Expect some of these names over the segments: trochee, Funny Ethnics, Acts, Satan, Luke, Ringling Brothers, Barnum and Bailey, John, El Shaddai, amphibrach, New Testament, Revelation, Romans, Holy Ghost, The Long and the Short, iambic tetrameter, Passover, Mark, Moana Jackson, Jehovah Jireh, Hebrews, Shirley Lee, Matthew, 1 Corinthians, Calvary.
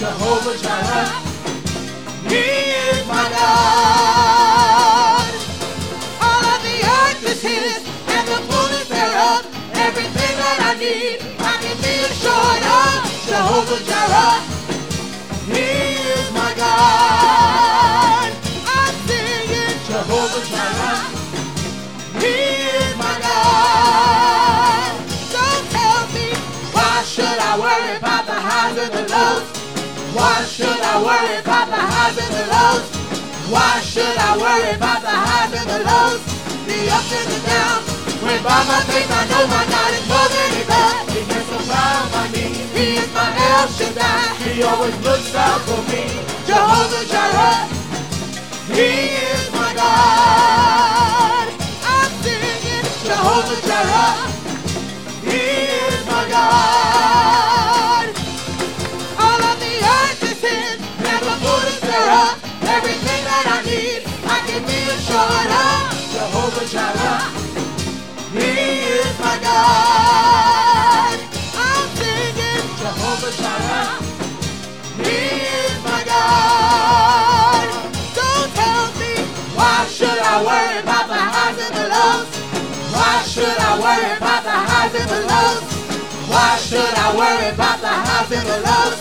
Jehovah Jireh. He is my God. All of the earth is His, and the fullness thereof. Everything that I need, I can be assured of. Jehovah Jireh. He is my God. I'm singing Jehovah Jireh. He is my God. Don't tell me, why should I worry about the highs and the lows? Why should I worry about the highs and the lows? Why should I worry about the highs and the lows? The ups and the downs. When by my faith I know my God is more than enough. He can surround my need. He is my El Shaddai. He always looks out for me. Jehovah Jireh. He is my God. I'm singing Jehovah Jireh. He is my God. Everything that I need, I can be assured of. Jehovah Jireh, He is my God. I'm singing Jehovah Jireh, He is my God. Don't tell me, why should I worry about the highs and the lows? Why should I worry about the highs and the lows? Why should I worry about the highs and the lows?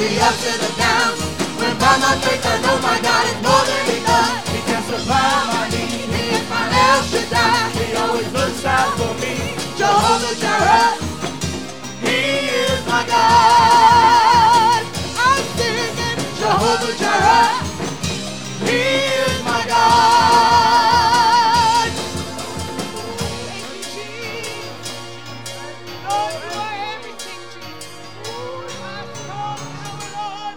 The ups and the downs. When by my faith I know my God is more than enough. He can supply my need. He is my El Shaddai. He always looks out for me. Jehovah Jireh. He is my God. I'm singing Jehovah Jireh. He is my God. Oh, you are everything, Jesus. Oh, my soul, our Lord.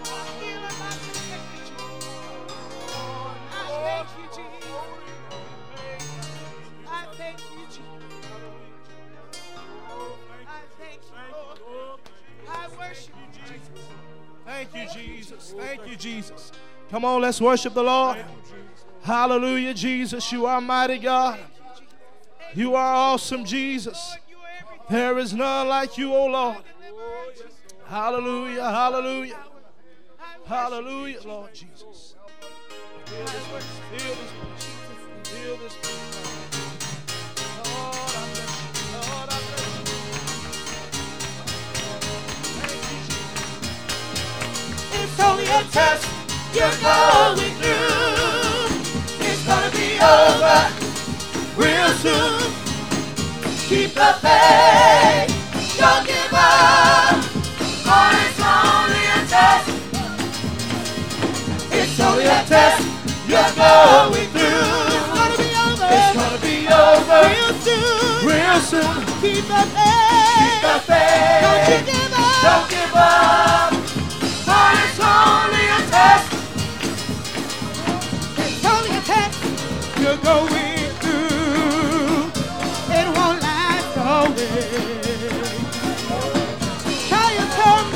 Thank you, Jesus. Come on, let's worship the Lord. Hallelujah, Jesus. You are mighty God. You are awesome, Jesus. There is none like you, O Lord. Hallelujah, hallelujah. Hallelujah, Lord Jesus. Feel this place. Feel this place. Feel this place. Lord, I bless you. Lord, I bless you. It's only a test you're going through. It's gonna be over real soon. Keep the faith, don't give up. For it's only a test. It's only a test you're going through. It's gonna be over. It's gonna be over real soon. Real soon. Keep the faith. Keep the faith. Don't you give up. Don't give up. But it's only a test. It's only a test you're going through. It won't last always. Trials come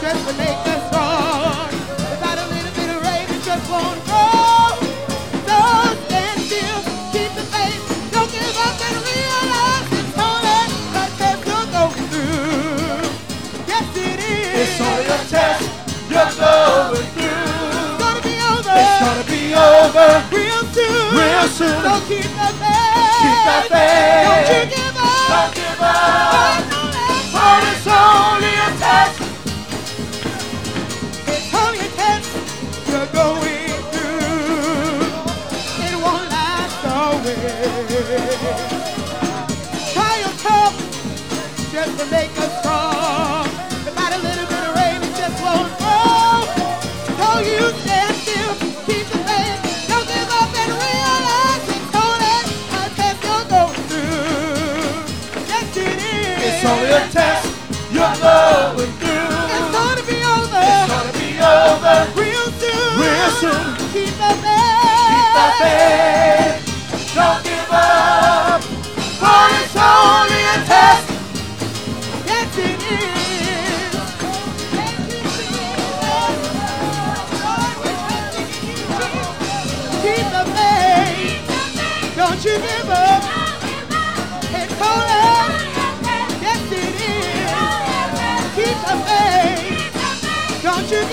just to make us strong. Without a little bit of rain, it just won't grow. So stand still, keep the faith, don't give up and realize it's only a test you're going through. Yes, it is. It's only a test. You're going through. It's gonna be over. It's gonna be over. Real soon. Real soon. So keep the faith. Keep the faith. Don't you give up. Don't give up. But it's only a test. It's only a test. You're going through. It won't last always. Trial comes just to make us strong. Without a little bit of rain, it just won't. You stand still, keep the faith, don't give up and realize it's only a test you're going through. Yes, it is. It's only a test you're going through. It's gonna be over. It's gonna be over. Real soon. Real soon. Keep the faith. Keep the faith. Don't give up. For it's only a test. Yes, it is. Don't you give up. It's holy. Yes, it is. Keep the faith. Don't you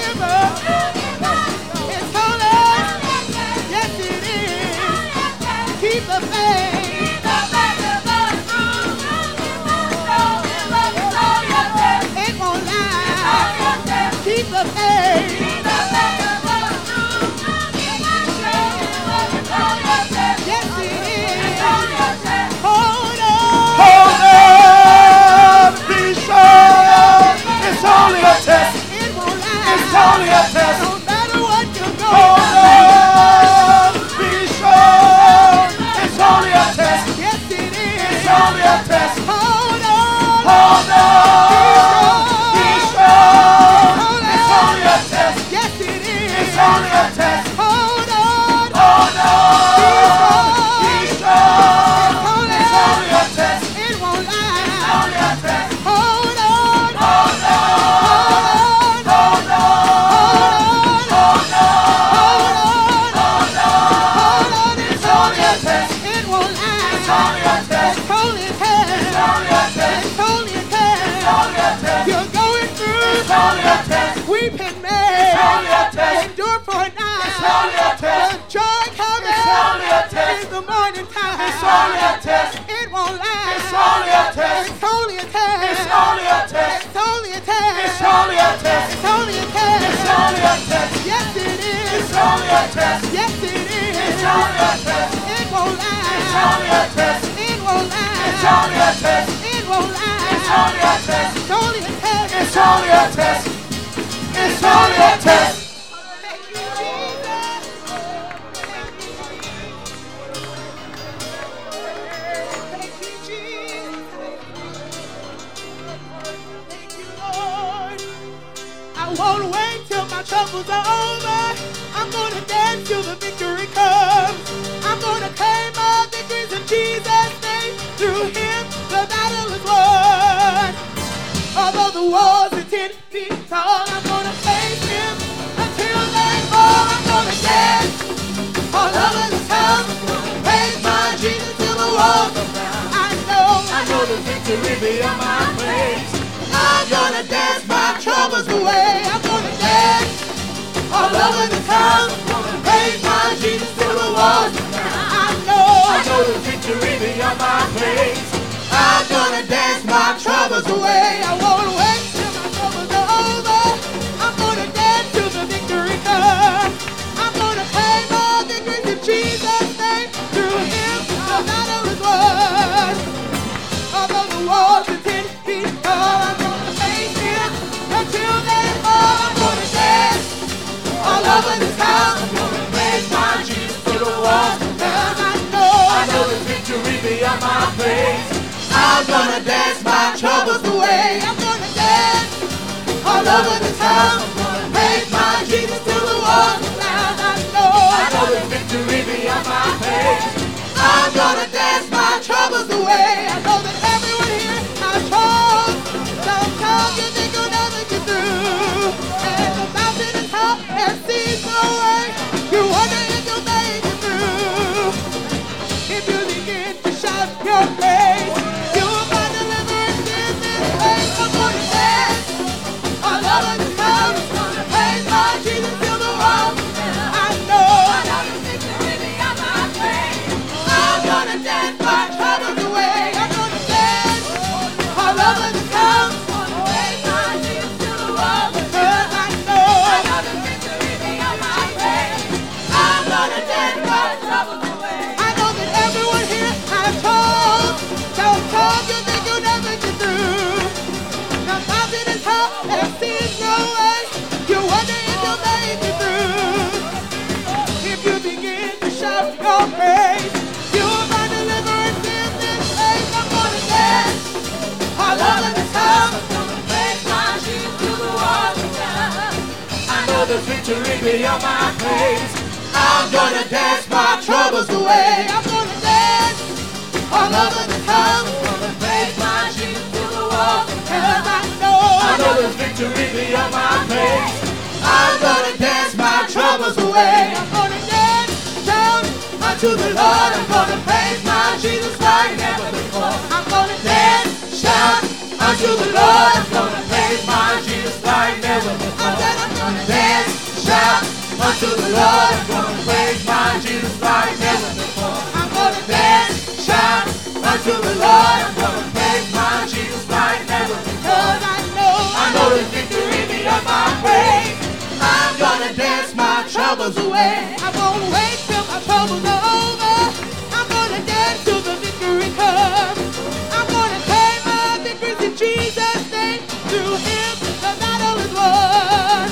I'm until the Lord is gonna praise my Jesus like never before. Dance, shout, until the Lord is gonna praise my Jesus like never before. I'm gonna dance, shout, until the Lord is gonna praise my Jesus like never before. I know the victory be on my way. I'm gonna dance my troubles away. I won't wait till my troubles are over. I'm gonna dance till the victory comes. I'm gonna pay my victories in Jesus' name. Through him, the battle is won.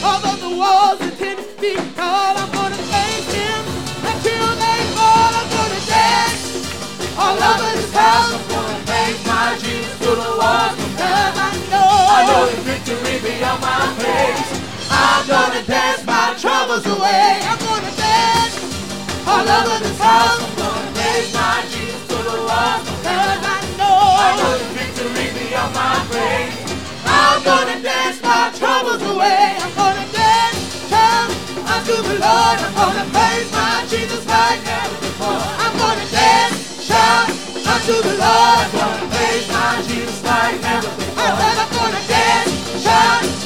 Although the walls are 10 feet tall, I'm gonna face him until they fall. I'm gonna dance all over this house. I'm gonna praise my Jesus through the walls. I know the victory be on my face. I'm gonna dance my troubles away. I'm gonna dance all over this house. I'm gonna praise my Jesus to the Lord. Cause I know the victory be on my face. I'm gonna dance my troubles away. I'm gonna dance, shout unto the Lord. I'm gonna praise my Jesus like never before. I'm gonna dance, shout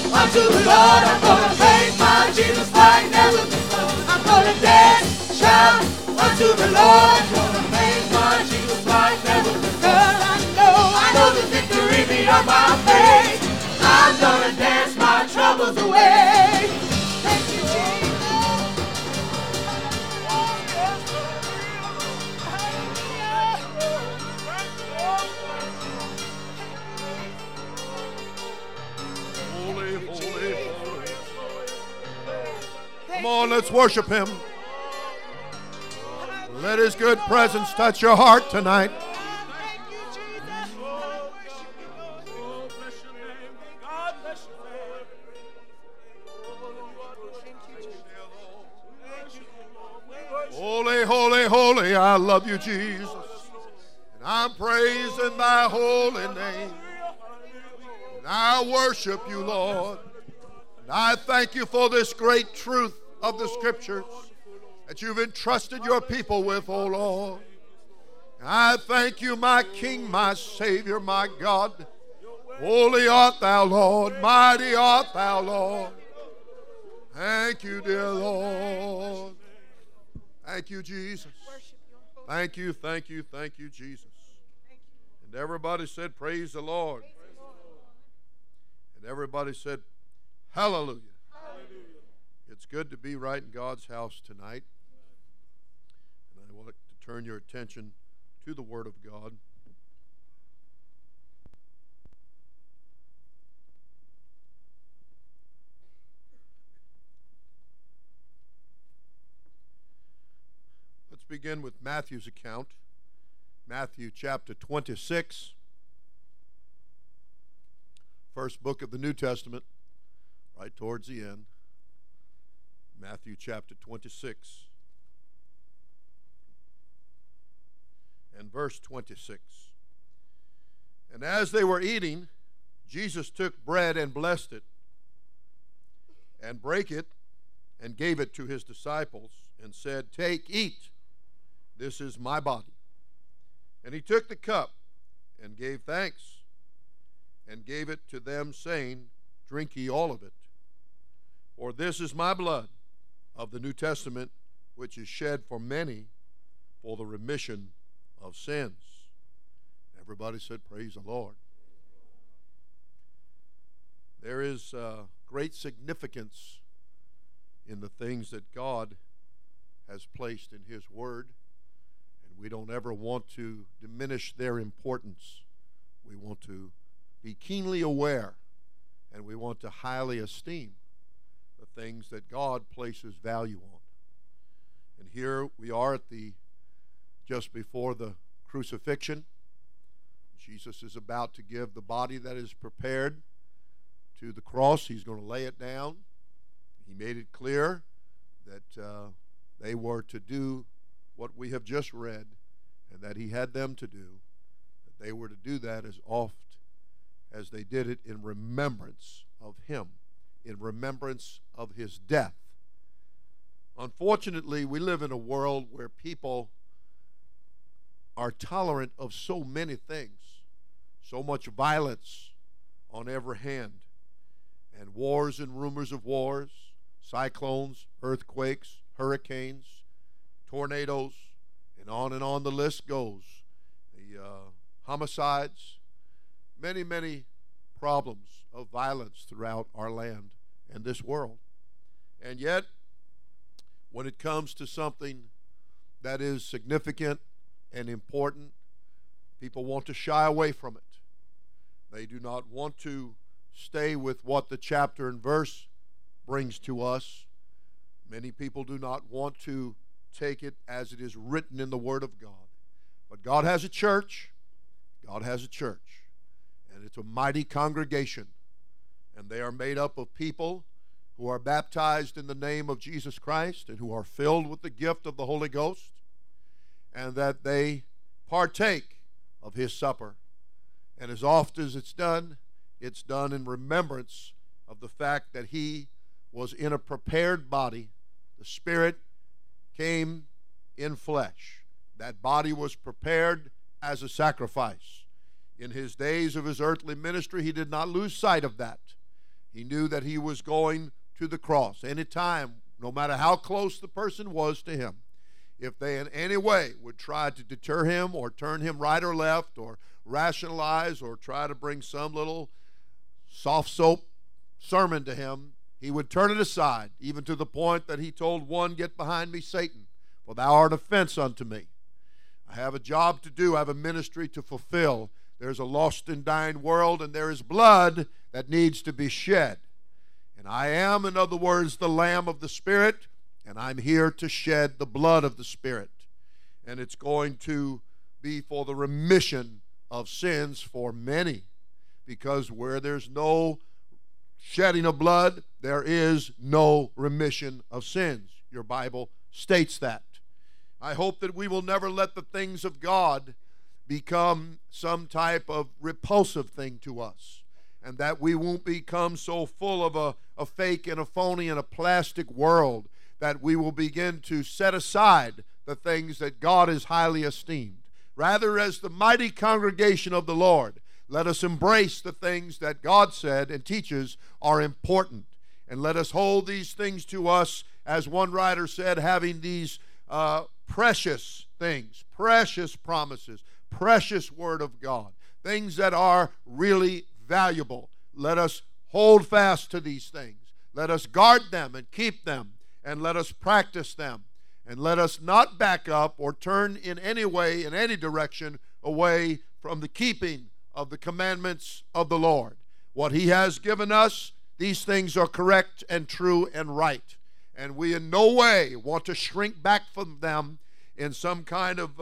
unto the Lord. I'm gonna praise my Jesus like never before. I said I'm gonna dance, shout unto the Lord. I'm gonna praise my Jesus like never before. I'm gonna dance, shout unto the Lord. I'm gonna praise my Jesus like never before. I know the victory be on my face. I'm gonna dance my troubles away. Thank you, Jesus. Come on, let's worship him. Let his good presence touch your heart tonight. Holy, holy, holy, I love you, Jesus. And I'm praising thy holy name. And I worship you, Lord. And I thank you for this great truth of the Scriptures that you've entrusted your people with, O Lord. And I thank you, my King, my Savior, my God. Holy art thou, Lord. Mighty art thou, Lord. Thank you, dear Lord. Thank you, Jesus. Thank you, Jesus. And everybody said, praise the Lord. And everybody said, hallelujah. It's good to be right in God's house tonight. And I want to turn your attention to the Word of God. Let's begin with Matthew's account. Matthew chapter 26, first book of the New Testament, right towards the end. Matthew chapter 26 and verse 26. And as they were eating, Jesus took bread and blessed it and brake it and gave it to his disciples and said, "Take, eat, this is my body." And he took the cup and gave thanks and gave it to them, saying, "Drink ye all of it, for this is my blood of the New Testament, which is shed for many for the remission of sins." Everybody said, praise the Lord. There is great significance in the things that God has placed in his word, and we don't ever want to diminish their importance. We want to be keenly aware, and we want to highly esteem the things that God places value on. And here we are at the just before the crucifixion. Jesus is about to give the body that is prepared to the cross. He's going to lay it down. He made it clear that they were to do what we have just read, and that he had them to do, that they were to do that as oft as they did it in remembrance of him, in remembrance of his death. Unfortunately, we live in a world where people are tolerant of so many things, So much violence on every hand, and wars and rumors of wars, cyclones, earthquakes, hurricanes, tornadoes, and on the list goes. The homicides, many, many problems of violence throughout our land and this world. And yet, when it comes to something that is significant and important, people want to shy away from it. They do not want to stay with what the chapter and verse brings to us. Many people do not want to take it as it is written in the Word of God. But God has a church. God has a church. And it's a mighty congregation. And they are made up of people who are baptized in the name of Jesus Christ and who are filled with the gift of the Holy Ghost, and that they partake of His supper. And as oft as it's done in remembrance of the fact that He was in a prepared body. The Spirit came in flesh. That body was prepared as a sacrifice. In His days of His earthly ministry, He did not lose sight of that. He knew that He was going to the cross. Any time, no matter how close the person was to Him, if they in any way would try to deter Him or turn Him right or left or rationalize or try to bring some little soft soap sermon to Him, He would turn it aside, even to the point that He told one, "Get behind me, Satan, for thou art a fence unto me." I have a job to do. I have a ministry to fulfill. There's a lost and dying world, and there is blood that needs to be shed. And I am, in other words, the Lamb of the Spirit, and I'm here to shed the blood of the Spirit. And it's going to be for the remission of sins for many, because where there's no shedding of blood, there is no remission of sins. Your Bible states that. I hope that we will never let the things of God become some type of repulsive thing to us, and that we won't become so full of a fake and a phony and a plastic world that we will begin to set aside the things that God is highly esteemed. Rather, as the mighty congregation of the Lord, let us embrace the things that God said and teaches are important, and let us hold these things to us, as one writer said, having these precious things, precious promises, precious Word of God, things that are really valuable. Let us hold fast to these things. Let us guard them and keep them, and let us practice them, and let us not back up or turn in any way, in any direction, away from the keeping of the commandments of the Lord. What He has given us, these things are correct and true and right, and we in no way want to shrink back from them in some kind of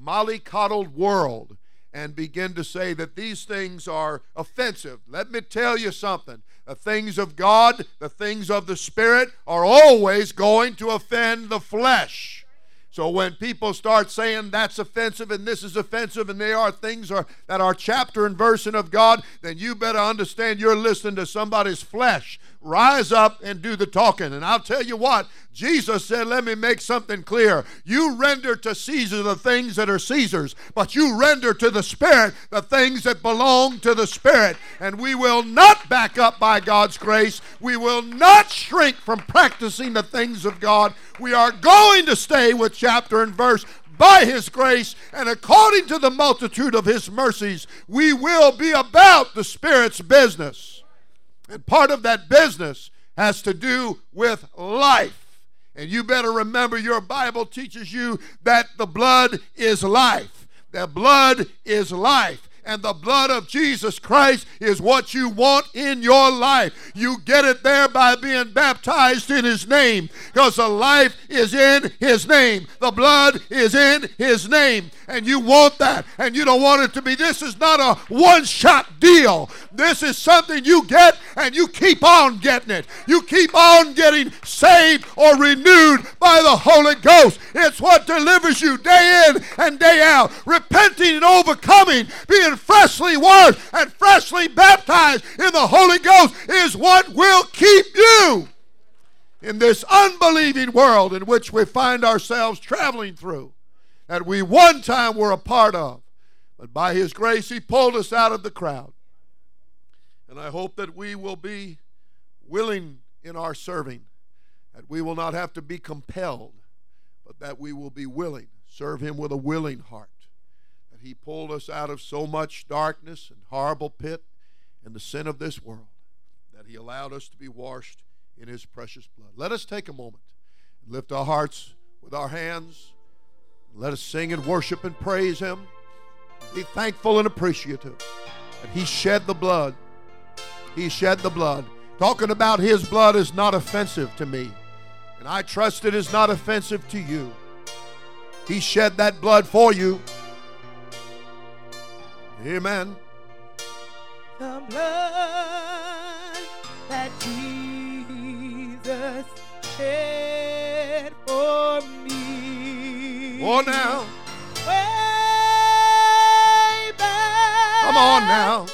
mollycoddled world and begin to say that these things are offensive. Let me tell you something. The things of God, the things of the Spirit are always going to offend the flesh. So when people start saying that's offensive and this is offensive and they are things that are chapter and verse and of God, then you better understand you're listening to somebody's flesh. Rise up and do the talking. And I'll tell you what, Jesus said, let me make something clear. You render to Caesar the things that are Caesar's, but you render to the Spirit the things that belong to the Spirit. And we will not back up by God's grace. We will not shrink from practicing the things of God. We are going to stay with chapter and verse by His grace, and according to the multitude of His mercies, we will be about the Spirit's business. And part of that business has to do with life. And you better remember your Bible teaches you that the blood is life. The blood is life. And the blood of Jesus Christ is what you want in your life. You get it there by being baptized in His name, because the life is in His name. The blood is in His name. And you want that, and you don't want it to be. This is not a one-shot deal. This is something you get, and you keep on getting it. You keep on getting saved or renewed by the Holy Ghost. It's what delivers you day in and day out. Repenting and overcoming, being freshly washed and freshly baptized in the Holy Ghost is what will keep you in this unbelieving world in which we find ourselves traveling through, that we one time were a part of. But by his grace, he pulled us out of the crowd. And I hope that we will be willing in our serving, that we will not have to be compelled, but that we will be willing. Serve him with a willing heart. That he pulled us out of so much darkness and horrible pit and the sin of this world, that he allowed us to be washed in his precious blood. Let us take a moment and lift our hearts with our hands. Let us sing and worship and praise him. Be thankful and appreciative that he shed the blood. He shed the blood. Talking about his blood is not offensive to me, and I trust it is not offensive to you. He shed that blood for you. Amen. The blood that Jesus shed for me. Oh, now. Way back. Come on now.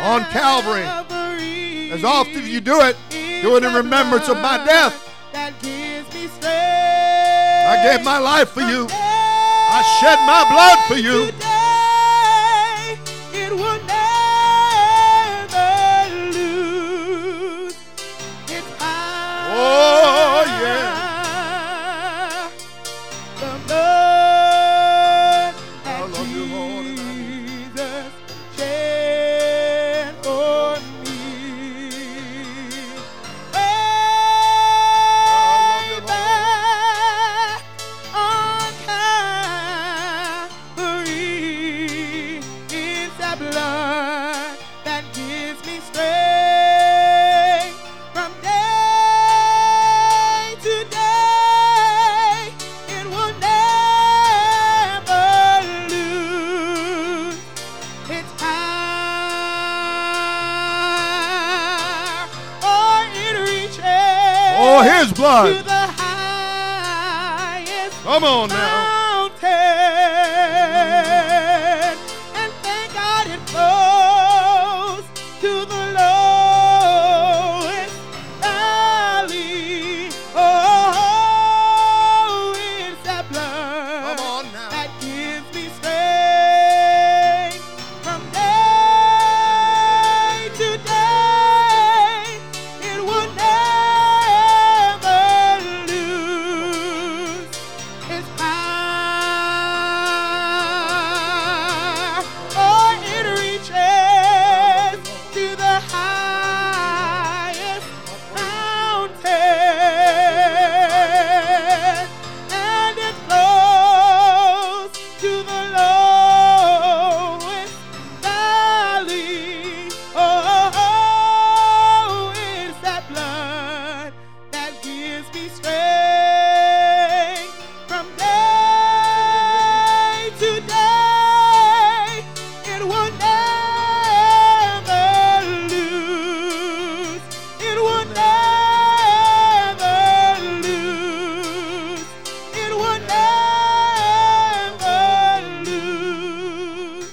On Calvary. As often as you do it in remembrance of my death. That gives me strength. I gave my life for you. I shed my blood for you. Today, it will never lose its power. Oh, yeah. The blood that Jesus shed for me. Way back on Calvary, it's the blood that gives me strength from day to day. It will never lose its power, or it reaches Oh, his to blood. the highest Come on now. mountain, and thank God it flows to the lowest valley. Oh, it's that blood Come on now. that gives me strength from day to day. It will never lose its power, or it reaches to the highest mountain, and it flows to the lowest valley. Oh, it's that blood that gives me strength from day to day. It will never lose. It will never lose. It will never lose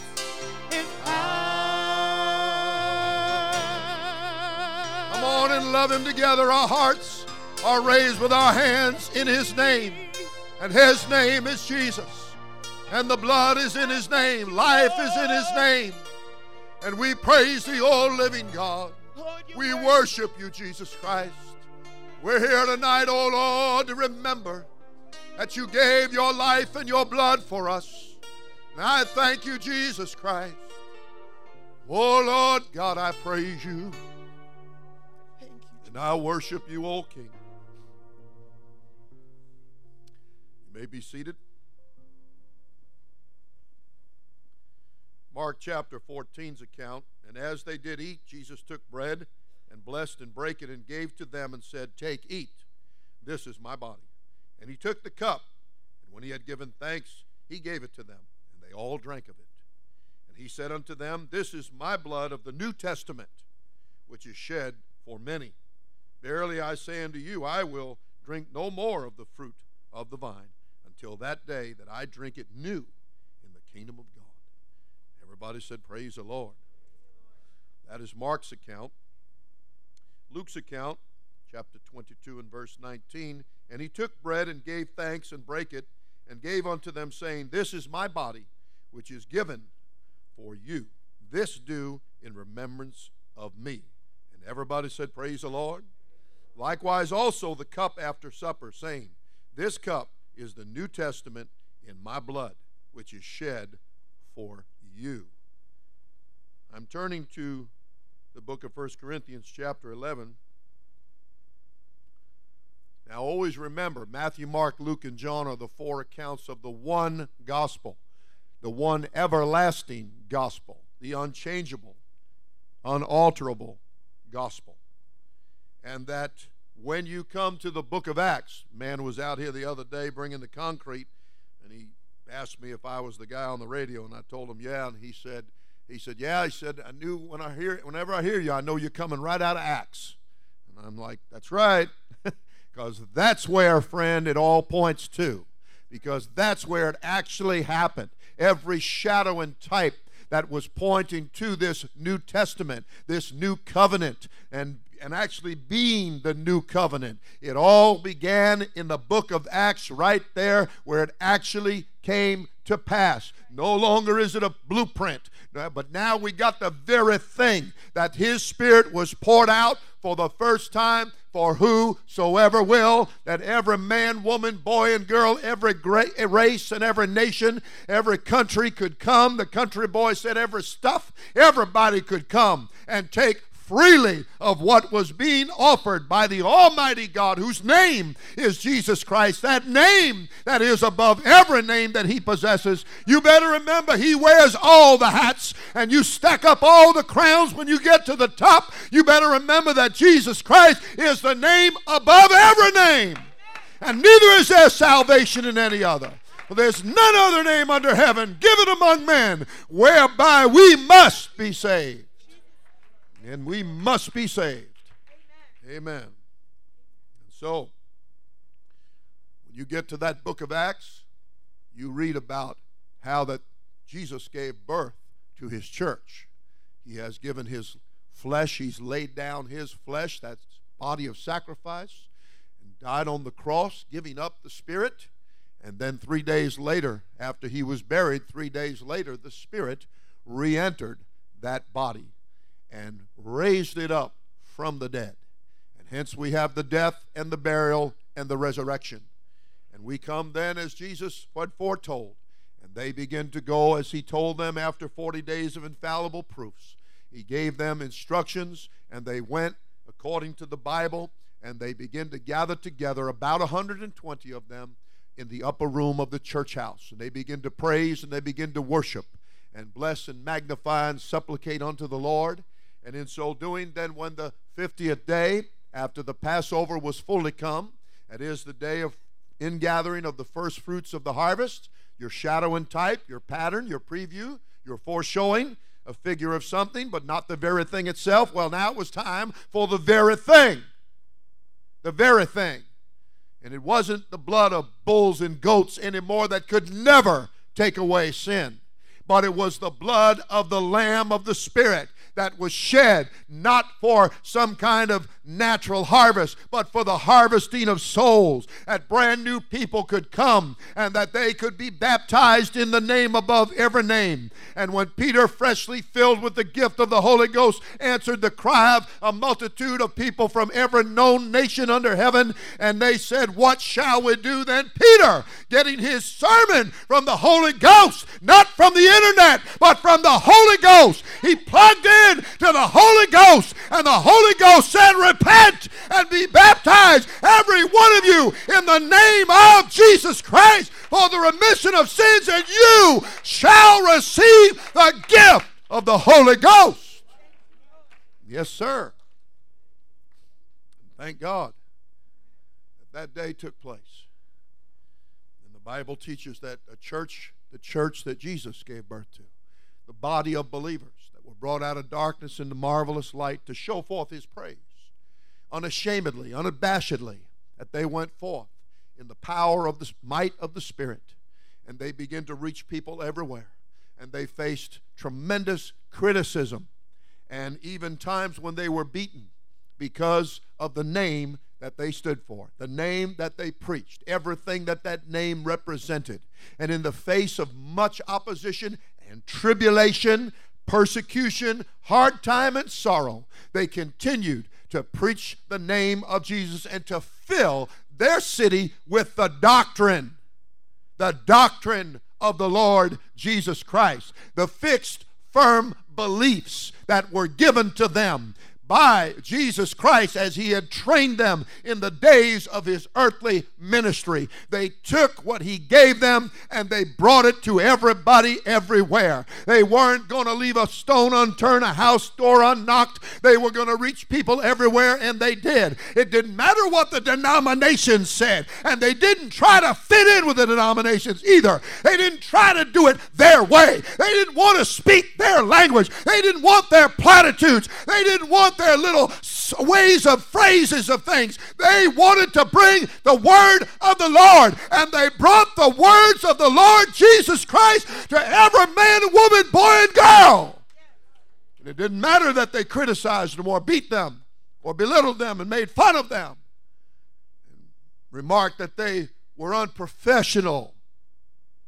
its power. Come on and love him together. Our hearts are raised with our hands in his name. And his name is Jesus. And the blood is in his name. Life is in his name. And we praise thee, O living God. We worship you, Jesus Christ. We're here tonight, O Lord, to remember that you gave your life and your blood for us. And I thank you, Jesus Christ. O Lord God, I praise you. And I worship you, O King. You may be seated. Mark chapter 14's account. And as they did eat, Jesus took bread and blessed and brake it and gave to them and said, Take, eat. This is my body. And he took the cup, and when he had given thanks, he gave it to them, and they all drank of it. And he said unto them, This is my blood of the New Testament, which is shed for many. Verily I say unto you, I will drink no more of the fruit of the vine until that day that I drink it new in the kingdom of God. Everybody said, Praise the Lord. That is Mark's account. Luke's account, chapter 22 and verse 19, And he took bread and gave thanks and brake it and gave unto them, saying, This is my body, which is given for you. This do in remembrance of me. And everybody said, praise the Lord. Likewise also the cup after supper, saying, this cup is the New Testament in my blood, which is shed for you. I'm turning to the book of 1 Corinthians chapter 11. Now always remember, Matthew, Mark, Luke, and John are the four accounts of the one gospel, the one everlasting gospel, the unchangeable, unalterable gospel. And that when you come to the book of Acts, man was out here the other day bringing the concrete, and he asked me if I was the guy on the radio, and I told him, yeah, and he said, yeah, he said, I knew whenever I hear you, I know you're coming right out of Acts. And I'm like, that's right, because that's where, friend, it all points to, because that's where it actually happened. Every shadow and type that was pointing to this New Testament, this new covenant, and actually being the new covenant. It all began in the book of Acts right there where it actually came to pass. No longer is it a blueprint, but now we got the very thing that his Spirit was poured out for the first time for whosoever will, that every man, woman, boy, and girl, every great race and every nation, every country could come. The country boy said every stuff, everybody could come and take freely of what was being offered by the Almighty God, whose name is Jesus Christ, that name that is above every name that he possesses. You better remember, he wears all the hats, and you stack up all the crowns when you get to the top. You better remember that Jesus Christ is the name above every name, and neither is there salvation in any other. For there's none other name under heaven given among men whereby we must be saved. And we must be saved. Amen. Amen. And so, when you get to that book of Acts, you read about how that Jesus gave birth to his church. He has given his flesh. He's laid down his flesh, that body of sacrifice, and died on the cross, giving up the Spirit. And then 3 days later, after he was buried, 3 days later, the Spirit re-entered that body and raised it up from the dead. And hence we have the death and the burial and the resurrection. And we come then as Jesus had foretold. And they begin to go as he told them after 40 days of infallible proofs. He gave them instructions, and they went according to the Bible, and they begin to gather together, about 120 of them, in the upper room of the church house. And they begin to praise, and they begin to worship, and bless and magnify and supplicate unto the Lord. And in so doing, then when the 50th day after the Passover was fully come, that is the day of ingathering of the first fruits of the harvest, your shadow and type, your pattern, your preview, your foreshowing, a figure of something, but not the very thing itself. Well, now it was time for the very thing. The very thing. And it wasn't the blood of bulls and goats anymore that could never take away sin. But it was the blood of the Lamb of the Spirit that was shed, not for some kind of natural harvest, but for the harvesting of souls, that brand new people could come and that they could be baptized in the name above every name. And when Peter, freshly filled with the gift of the Holy Ghost, answered the cry of a multitude of people from every known nation under heaven, and they said, what shall we do then? Peter, getting his sermon from the Holy Ghost, not from the internet, but from the Holy Ghost, he plugged in to the Holy Ghost, and the Holy Ghost said, repent and be baptized, every one of you, in the name of Jesus Christ for the remission of sins, and you shall receive the gift of the Holy Ghost. Yes, sir. Thank God that day took place. And the Bible teaches that a church, the church that Jesus gave birth to, the body of believers, were brought out of darkness into marvelous light to show forth his praise, unashamedly, unabashedly, that they went forth in the power of the might of the Spirit, and they began to reach people everywhere. And they faced tremendous criticism, and even times when they were beaten because of the name that they stood for, the name that they preached, everything that that name represented. And in the face of much opposition and tribulation, persecution, hard time, and sorrow, they continued to preach the name of Jesus and to fill their city with the doctrine of the Lord Jesus Christ, the fixed, firm beliefs that were given to them by Jesus Christ as he had trained them in the days of his earthly ministry. They took what he gave them and they brought it to everybody everywhere. They weren't going to leave a stone unturned, a house door unknocked. They were going to reach people everywhere, and they did. It didn't matter what the denomination said, and they didn't try to fit in with the denominations either. They didn't try to do it their way. They didn't want to speak their language. They didn't want their platitudes. They didn't want their little ways of phrases of things. They wanted to bring the word of the Lord, and they brought the words of the Lord Jesus Christ to every man, woman, boy, and girl. And it didn't matter that they criticized them or beat them or belittled them and made fun of them and remarked that they were unprofessional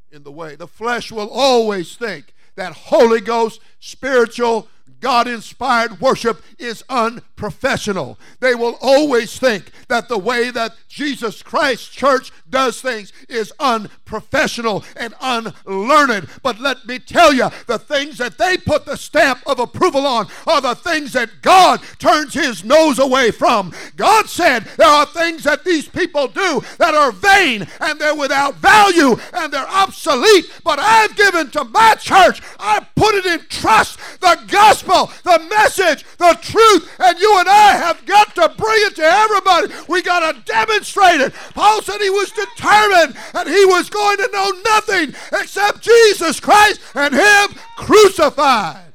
in the way. The flesh will always think that Holy Ghost, spiritual, God-inspired worship is unprofessional. They will always think that the way that Jesus Christ Church does things is unprofessional and unlearned. But let me tell you, the things that they put the stamp of approval on are the things that God turns his nose away from. God said there are things that these people do that are vain, and they're without value, and they're obsolete. But I've given to my church, I put it in trust, the gospel, the message, the truth, and you and I have got to bring it to everybody. We got to demonstrate it. Paul said he was determined and he was going to know nothing except Jesus Christ and him crucified.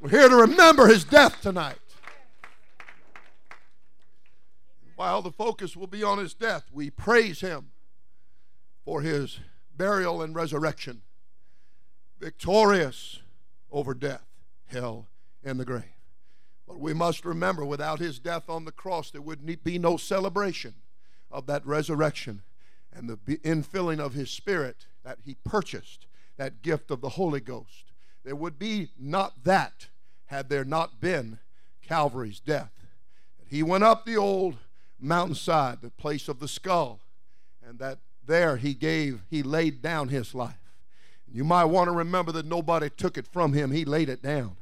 We're here to remember his death tonight. While the focus will be on his death, we praise him for his burial and resurrection, victorious over death, hell, and the grave. But we must remember, without his death on the cross, there would be no celebration of that resurrection and the infilling of his Spirit that he purchased, that gift of the Holy Ghost. There would be not that had there not been Calvary's death. And he went up the old mountainside, the place of the skull, and that there he laid down his life. You might want to remember that nobody took it from him. He laid it down.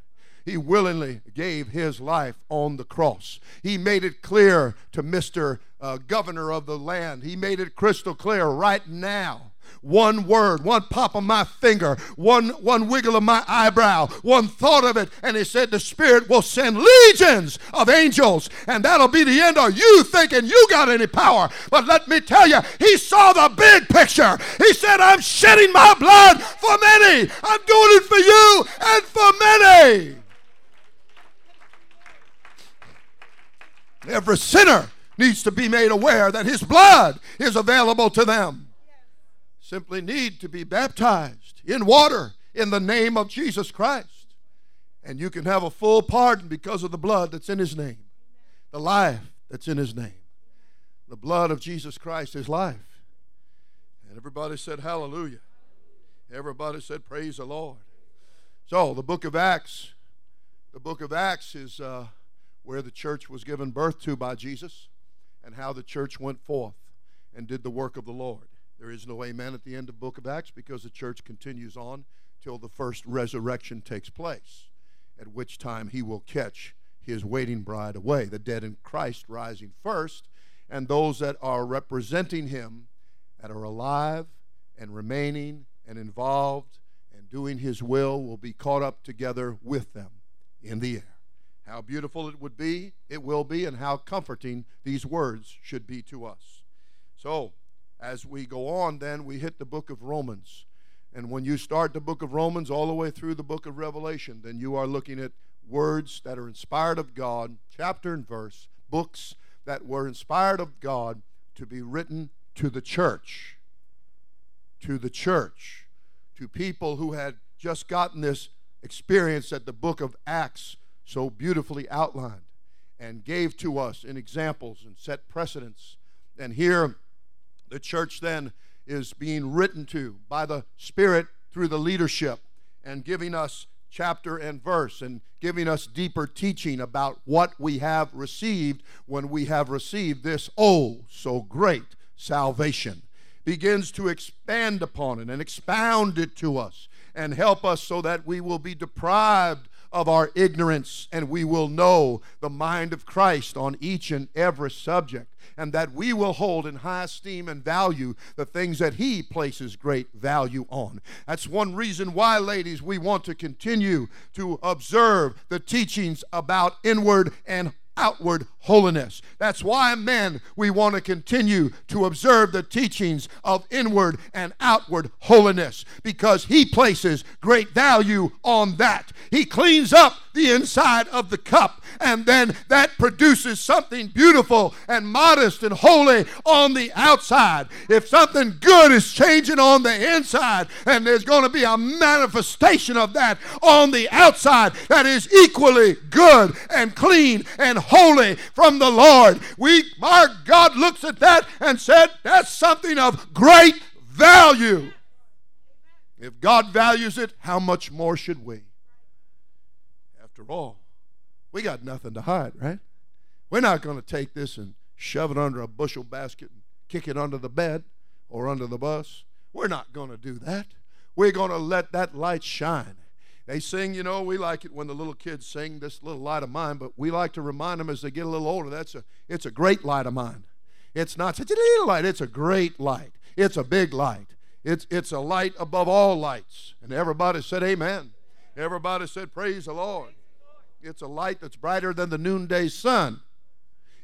He willingly gave his life on the cross. He made it clear to Mr. Governor of the land. He made it crystal clear right now. One word, one pop of my finger, one wiggle of my eyebrow, one thought of it, and he said the Spirit will send legions of angels, and that'll be the end of you thinking you got any power. But let me tell you, he saw the big picture. He said, I'm shedding my blood for many. I'm doing it for you and for many. Every sinner needs to be made aware that his blood is available to them. Simply need to be baptized in water in the name of Jesus Christ. And you can have a full pardon because of the blood that's in his name, the life that's in his name. The blood of Jesus Christ is life. And everybody said hallelujah. Everybody said praise the Lord. So the book of Acts is where the church was given birth to by Jesus, and how the church went forth and did the work of the Lord. There is no amen at the end of the book of Acts because the church continues on till the first resurrection takes place, at which time he will catch his waiting bride away, the dead in Christ rising first, and those that are representing him, that are alive and remaining and involved and doing his will be caught up together with them in the air. How beautiful it will be, and how comforting these words should be to us. So, as we go on, then, we hit the book of Romans. And when you start the book of Romans all the way through the book of Revelation, then you are looking at words that are inspired of God, chapter and verse, books that were inspired of God to be written to the church, to people who had just gotten this experience that the book of Acts so beautifully outlined. and gave to us in examples and set precedents. And here the church then is being written to by the Spirit through the leadership and giving us chapter and verse and giving us deeper teaching about what we have received when we have received this oh so great salvation. Begins to expand upon it and expound it to us and help us so that we will be deprived of our ignorance and we will know the mind of Christ on each and every subject, and that we will hold in high esteem and value the things that he places great value on. That's one reason why, ladies, we want to continue to observe the teachings about inward and outward holiness. That's why, men, we want to continue to observe the teachings of inward and outward holiness, because he places great value on that. He cleans up the inside of the cup, and then that produces something beautiful and modest and holy on the outside. If something good is changing on the inside, and there's going to be a manifestation of that on the outside that is equally good and clean and holy from the Lord. Our God looks at that and said, that's something of great value. If God values it, how much more should we? After all, we got nothing to hide, right? We're not going to take this and shove it under a bushel basket and kick it under the bed or under the bus. We're not going to do that. We're going to let that light shine. They sing, you know, we like it when the little kids sing, "This Little Light of Mine," but we like to remind them as they get a little older, it's a great light of mine. It's not such a little light, it's a great light. It's a big light. It's a light above all lights. And everybody said amen. Everybody said praise the Lord. It's a light that's brighter than the noonday sun.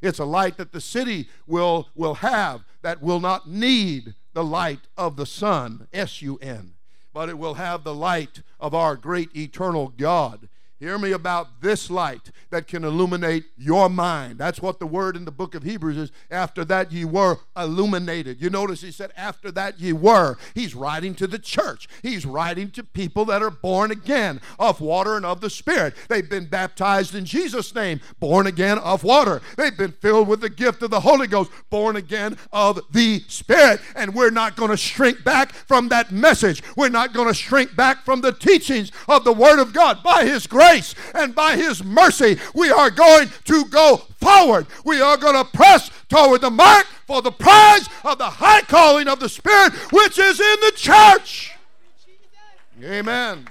It's a light that the city will have that will not need the light of the sun, S-U-N. But it will have the light of our great eternal God. Hear me about this light that can illuminate your mind. That's what the word in the book of Hebrews is. After that ye were illuminated. You notice he said, after that ye were. He's writing to the church. He's writing to people that are born again of water and of the Spirit. They've been baptized in Jesus' name, born again of water. They've been filled with the gift of the Holy Ghost, born again of the Spirit. And we're not going to shrink back from that message. We're not going to shrink back from the teachings of the Word of God. By His grace and by His mercy, we are going to go forward. We are going to press toward the mark for the prize of the high calling of the Spirit, which is in the church. Amen.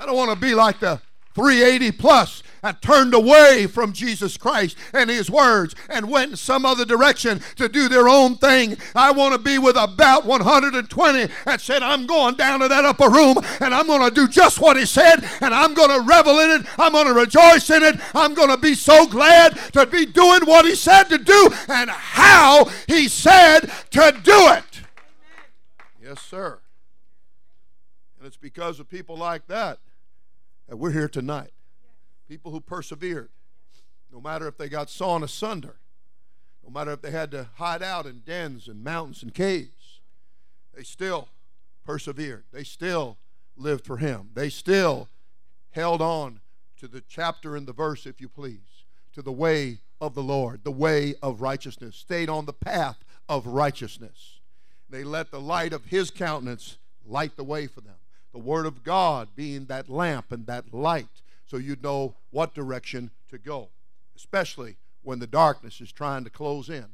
I don't want to be like the 380 plus and turned away from Jesus Christ and His words and went in some other direction to do their own thing. I want to be with about 120 that said, I'm going down to that upper room and I'm going to do just what He said, and I'm going to revel in it. I'm going to rejoice in it. I'm going to be so glad to be doing what He said to do and how He said to do it. Yes, sir. And it's because of people like that that we're here tonight. People who persevered, no matter if they got sawn asunder, no matter if they had to hide out in dens and mountains and caves, they still persevered. They still lived for Him. They still held on to the chapter and the verse, if you please, to the way of the Lord, the way of righteousness, stayed on the path of righteousness. They let the light of His countenance light the way for them. The Word of God being that lamp and that light, so you'd know what direction to go, especially when the darkness is trying to close in.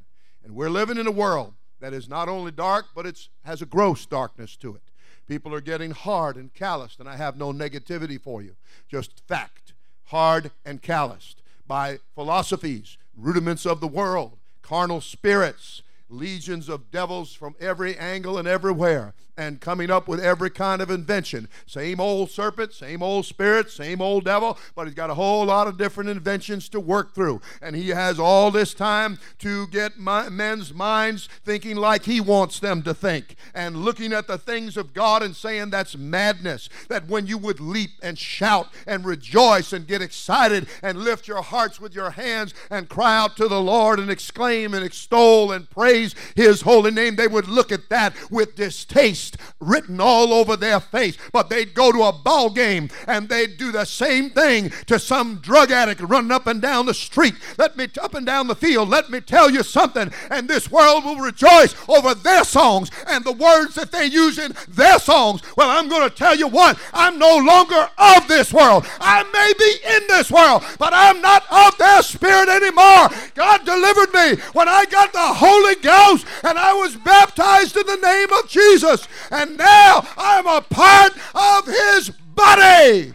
And we're living in a world that is not only dark, but it has a gross darkness to it. People are getting hard and calloused, and I have no negativity for you, just fact. Hard and calloused by philosophies, rudiments of the world, carnal spirits, legions of devils from every angle and everywhere, and coming up with every kind of invention. Same old serpent, same old spirit, same old devil, but he's got a whole lot of different inventions to work through. And he has all this time to get men's minds thinking like he wants them to think, and looking at the things of God and saying that's madness, that when you would leap and shout and rejoice and get excited and lift your hearts with your hands and cry out to the Lord and exclaim and extol and praise praise his holy name, they would look at that with distaste written all over their face. But they'd go to a ball game and they'd do the same thing to some drug addict running up and down the street. Up and down the field, let me tell you something. And this world will rejoice over their songs and the words that they use in their songs. Well, I'm going to tell you what, I'm no longer of this world. I may be in this world, but I'm not of their spirit anymore. God delivered me when I got the Holy Ghost and I was baptized in the name of Jesus. And now I'm a part of his body. Amen.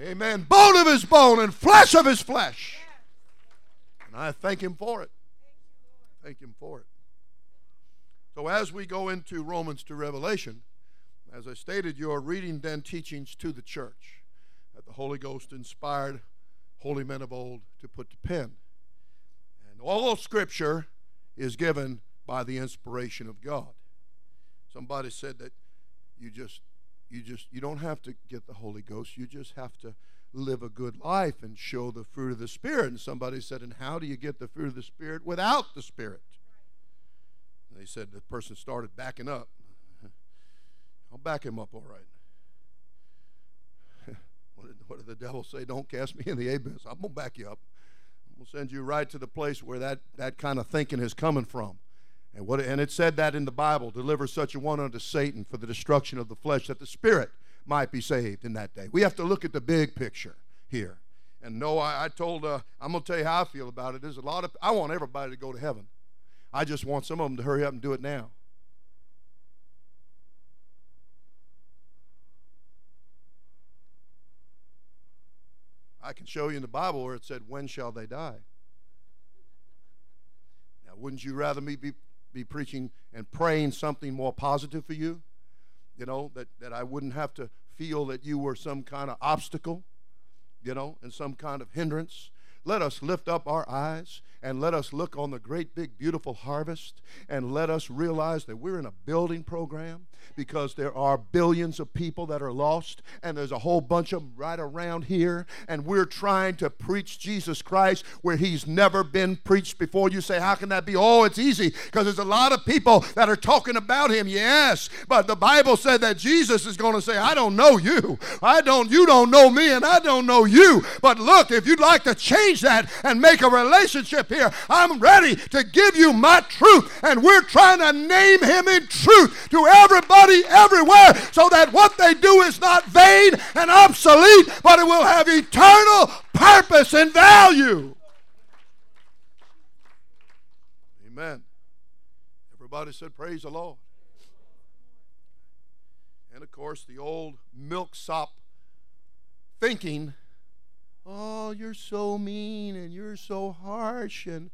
Amen. Bone of his bone and flesh of his flesh. And I thank him for it. Thank him for it. So as we go into Romans to Revelation, as I stated, you are reading then teachings to the church that the Holy Ghost inspired holy men of old to put to pen. And all Scripture is given by the inspiration of God. Somebody said that you don't have to get the Holy Ghost. You just have to live a good life and show the fruit of the Spirit. And somebody said, and how do you get the fruit of the Spirit without the Spirit? And they said the person started backing up. I'll back him up all right. What did the devil say? Don't cast me in the abyss. I'm going to back you up. I'm going to send you right to the place where that kind of thinking is coming from. And it said that in the Bible, deliver such a one unto Satan for the destruction of the flesh, that the spirit might be saved in that day. We have to look at the big picture here. And no, I'm going to tell you how I feel about it. I want everybody to go to heaven. I just want some of them to hurry up and do it now. I can show you in the Bible where it said, when shall they die? Now, wouldn't you rather me be preaching and praying something more positive for you? You know, that I wouldn't have to feel that you were some kind of obstacle, you know, and some kind of hindrance. Let us lift up our eyes and let us look on the great, big, beautiful harvest, and let us realize that we're in a building program, because there are billions of people that are lost, and there's a whole bunch of them right around here, and we're trying to preach Jesus Christ where he's never been preached before. You say, how can that be? Oh, it's easy, because there's a lot of people that are talking about him. Yes, but the Bible said that Jesus is going to say, I don't know you. You don't know me, and I don't know you. But look, if you'd like to change that and make a relationship here, I'm ready to give you my truth. And we're trying to name him in truth to everybody everywhere, so that what they do is not vain and obsolete, but it will have eternal purpose and value. Amen. Everybody said praise the Lord. And of course the old milksop thinking, oh, you're so mean, and you're so harsh, and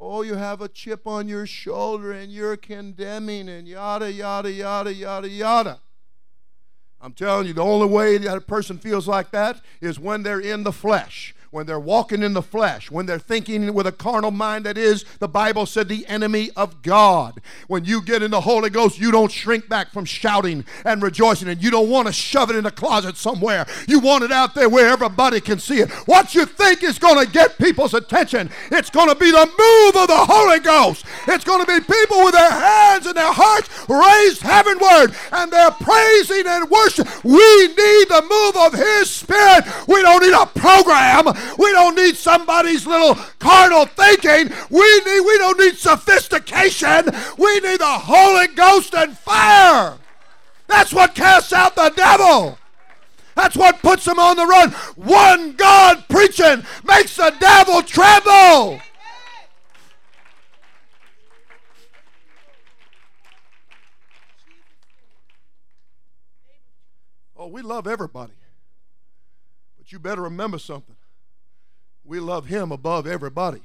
oh, you have a chip on your shoulder, and you're condemning, and yada, yada, yada, yada, yada. I'm telling you, the only way that a person feels like that is when they're in the flesh, when they're walking in the flesh, when they're thinking with a carnal mind that is, the Bible said, the enemy of God. When you get in the Holy Ghost, you don't shrink back from shouting and rejoicing, and you don't want to shove it in a closet somewhere. You want it out there where everybody can see it. What you think is going to get people's attention, it's going to be the move of the Holy Ghost. It's going to be people with their hands and their hearts raised heavenward, and they're praising and worshiping. We need the move of his Spirit. We don't need a program. We don't need somebody's little carnal thinking. We don't need sophistication. We need the Holy Ghost and fire. That's what casts out the devil. That's what puts him on the run. One God preaching makes the devil tremble. Oh, we love everybody. But you better remember something. We love him above everybody.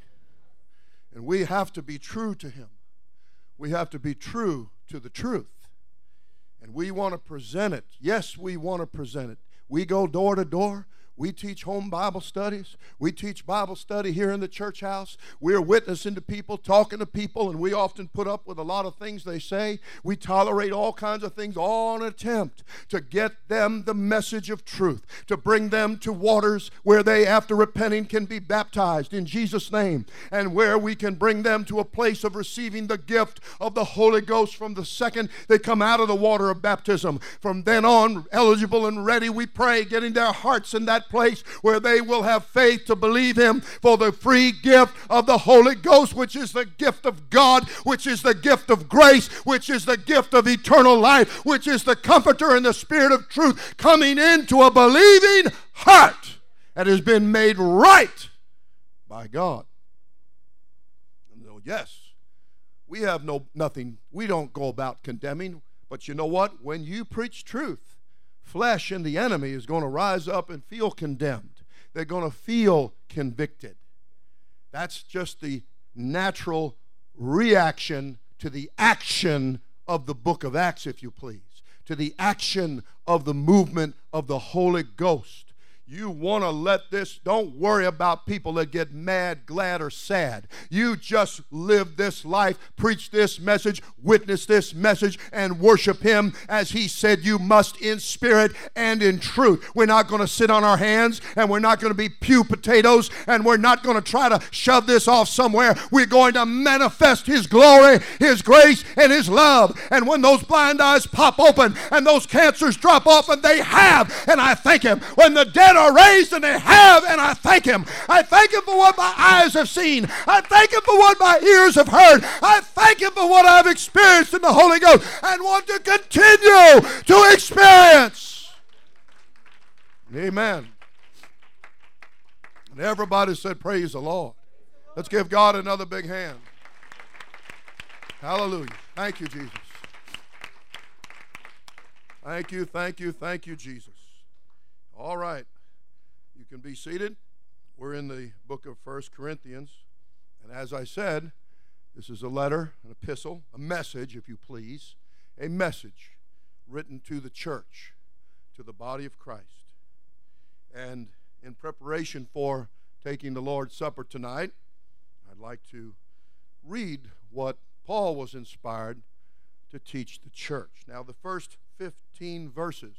And we have to be true to him. We have to be true to the truth. And we want to present it. Yes, we want to present it. We go door to door. We teach home Bible studies. We teach Bible study here in the church house. We're witnessing to people, talking to people, and we often put up with a lot of things they say. We tolerate all kinds of things, all in an attempt to get them the message of truth, to bring them to waters where they, after repenting, can be baptized in Jesus' name, and where we can bring them to a place of receiving the gift of the Holy Ghost from the second they come out of the water of baptism. From then on, eligible and ready, we pray, getting their hearts in that place where they will have faith to believe Him for the free gift of the Holy Ghost, which is the gift of God, which is the gift of grace, which is the gift of eternal life, which is the comforter and the spirit of truth coming into a believing heart that has been made right by God. So yes, we have nothing. We don't go about condemning, but you know what? When you preach truth, flesh and the enemy is going to rise up and feel condemned. They're going to feel convicted. That's just the natural reaction to the action of the book of Acts, if you please, to the action of the movement of the Holy Ghost. You want to let this, don't worry about people that get mad, glad, or sad. You just live this life, preach this message, witness this message, and worship Him as He said you must in spirit and in truth. We're not going to sit on our hands, and we're not going to be pew potatoes, and we're not going to try to shove this off somewhere. We're going to manifest His glory, His grace, and His love. And when those blind eyes pop open, and those cancers drop off, and they have, and I thank Him. When the dead are raised, and they have, and I thank Him. I thank Him for what my eyes have seen. I thank Him for what my ears have heard. I thank Him for what I've experienced in the Holy Ghost and want to continue to experience. Amen. And everybody said, praise the Lord. Let's give God another big hand. Hallelujah. Thank you, Jesus. Thank you, Jesus. All right. You can be seated. We're in the book of 1 Corinthians. And as I said, this is a letter, an epistle, a message, if you please, a message written to the church, to the body of Christ. And in preparation for taking the Lord's Supper tonight, I'd like to read what Paul was inspired to teach the church. Now, the first 15 verses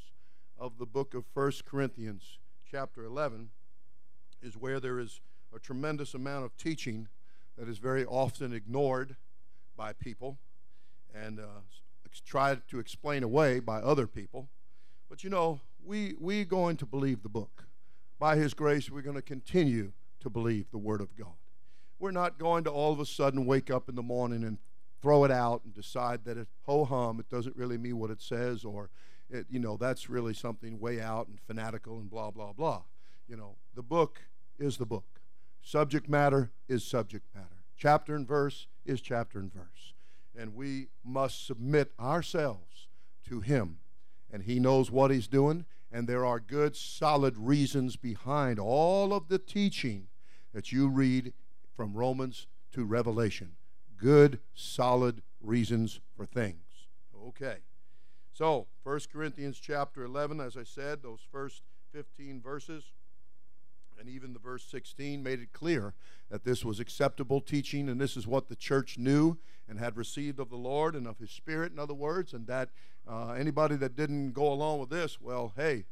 of the book of 1 Corinthians chapter 11 is where there is a tremendous amount of teaching that is very often ignored by people and tried to explain away by other people. But you know, we're going to believe the book. By His grace, we're going to continue to believe the Word of God. We're not going to all of a sudden wake up in the morning and throw it out and decide that it, ho-hum, it doesn't really mean what it says, or it, you know, that's really something way out and fanatical and blah, blah, blah. You know, the book is the book. Subject matter is subject matter. Chapter and verse is chapter and verse. And we must submit ourselves to Him. And He knows what He's doing. And there are good, solid reasons behind all of the teaching that you read from Romans to Revelation. Good, solid reasons for things. Okay. So, 1 Corinthians chapter 11, as I said, those first 15 verses, and even the verse 16 made it clear that this was acceptable teaching, and this is what the church knew and had received of the Lord and of His Spirit, in other words, and that anybody that didn't go along with this, well, hey,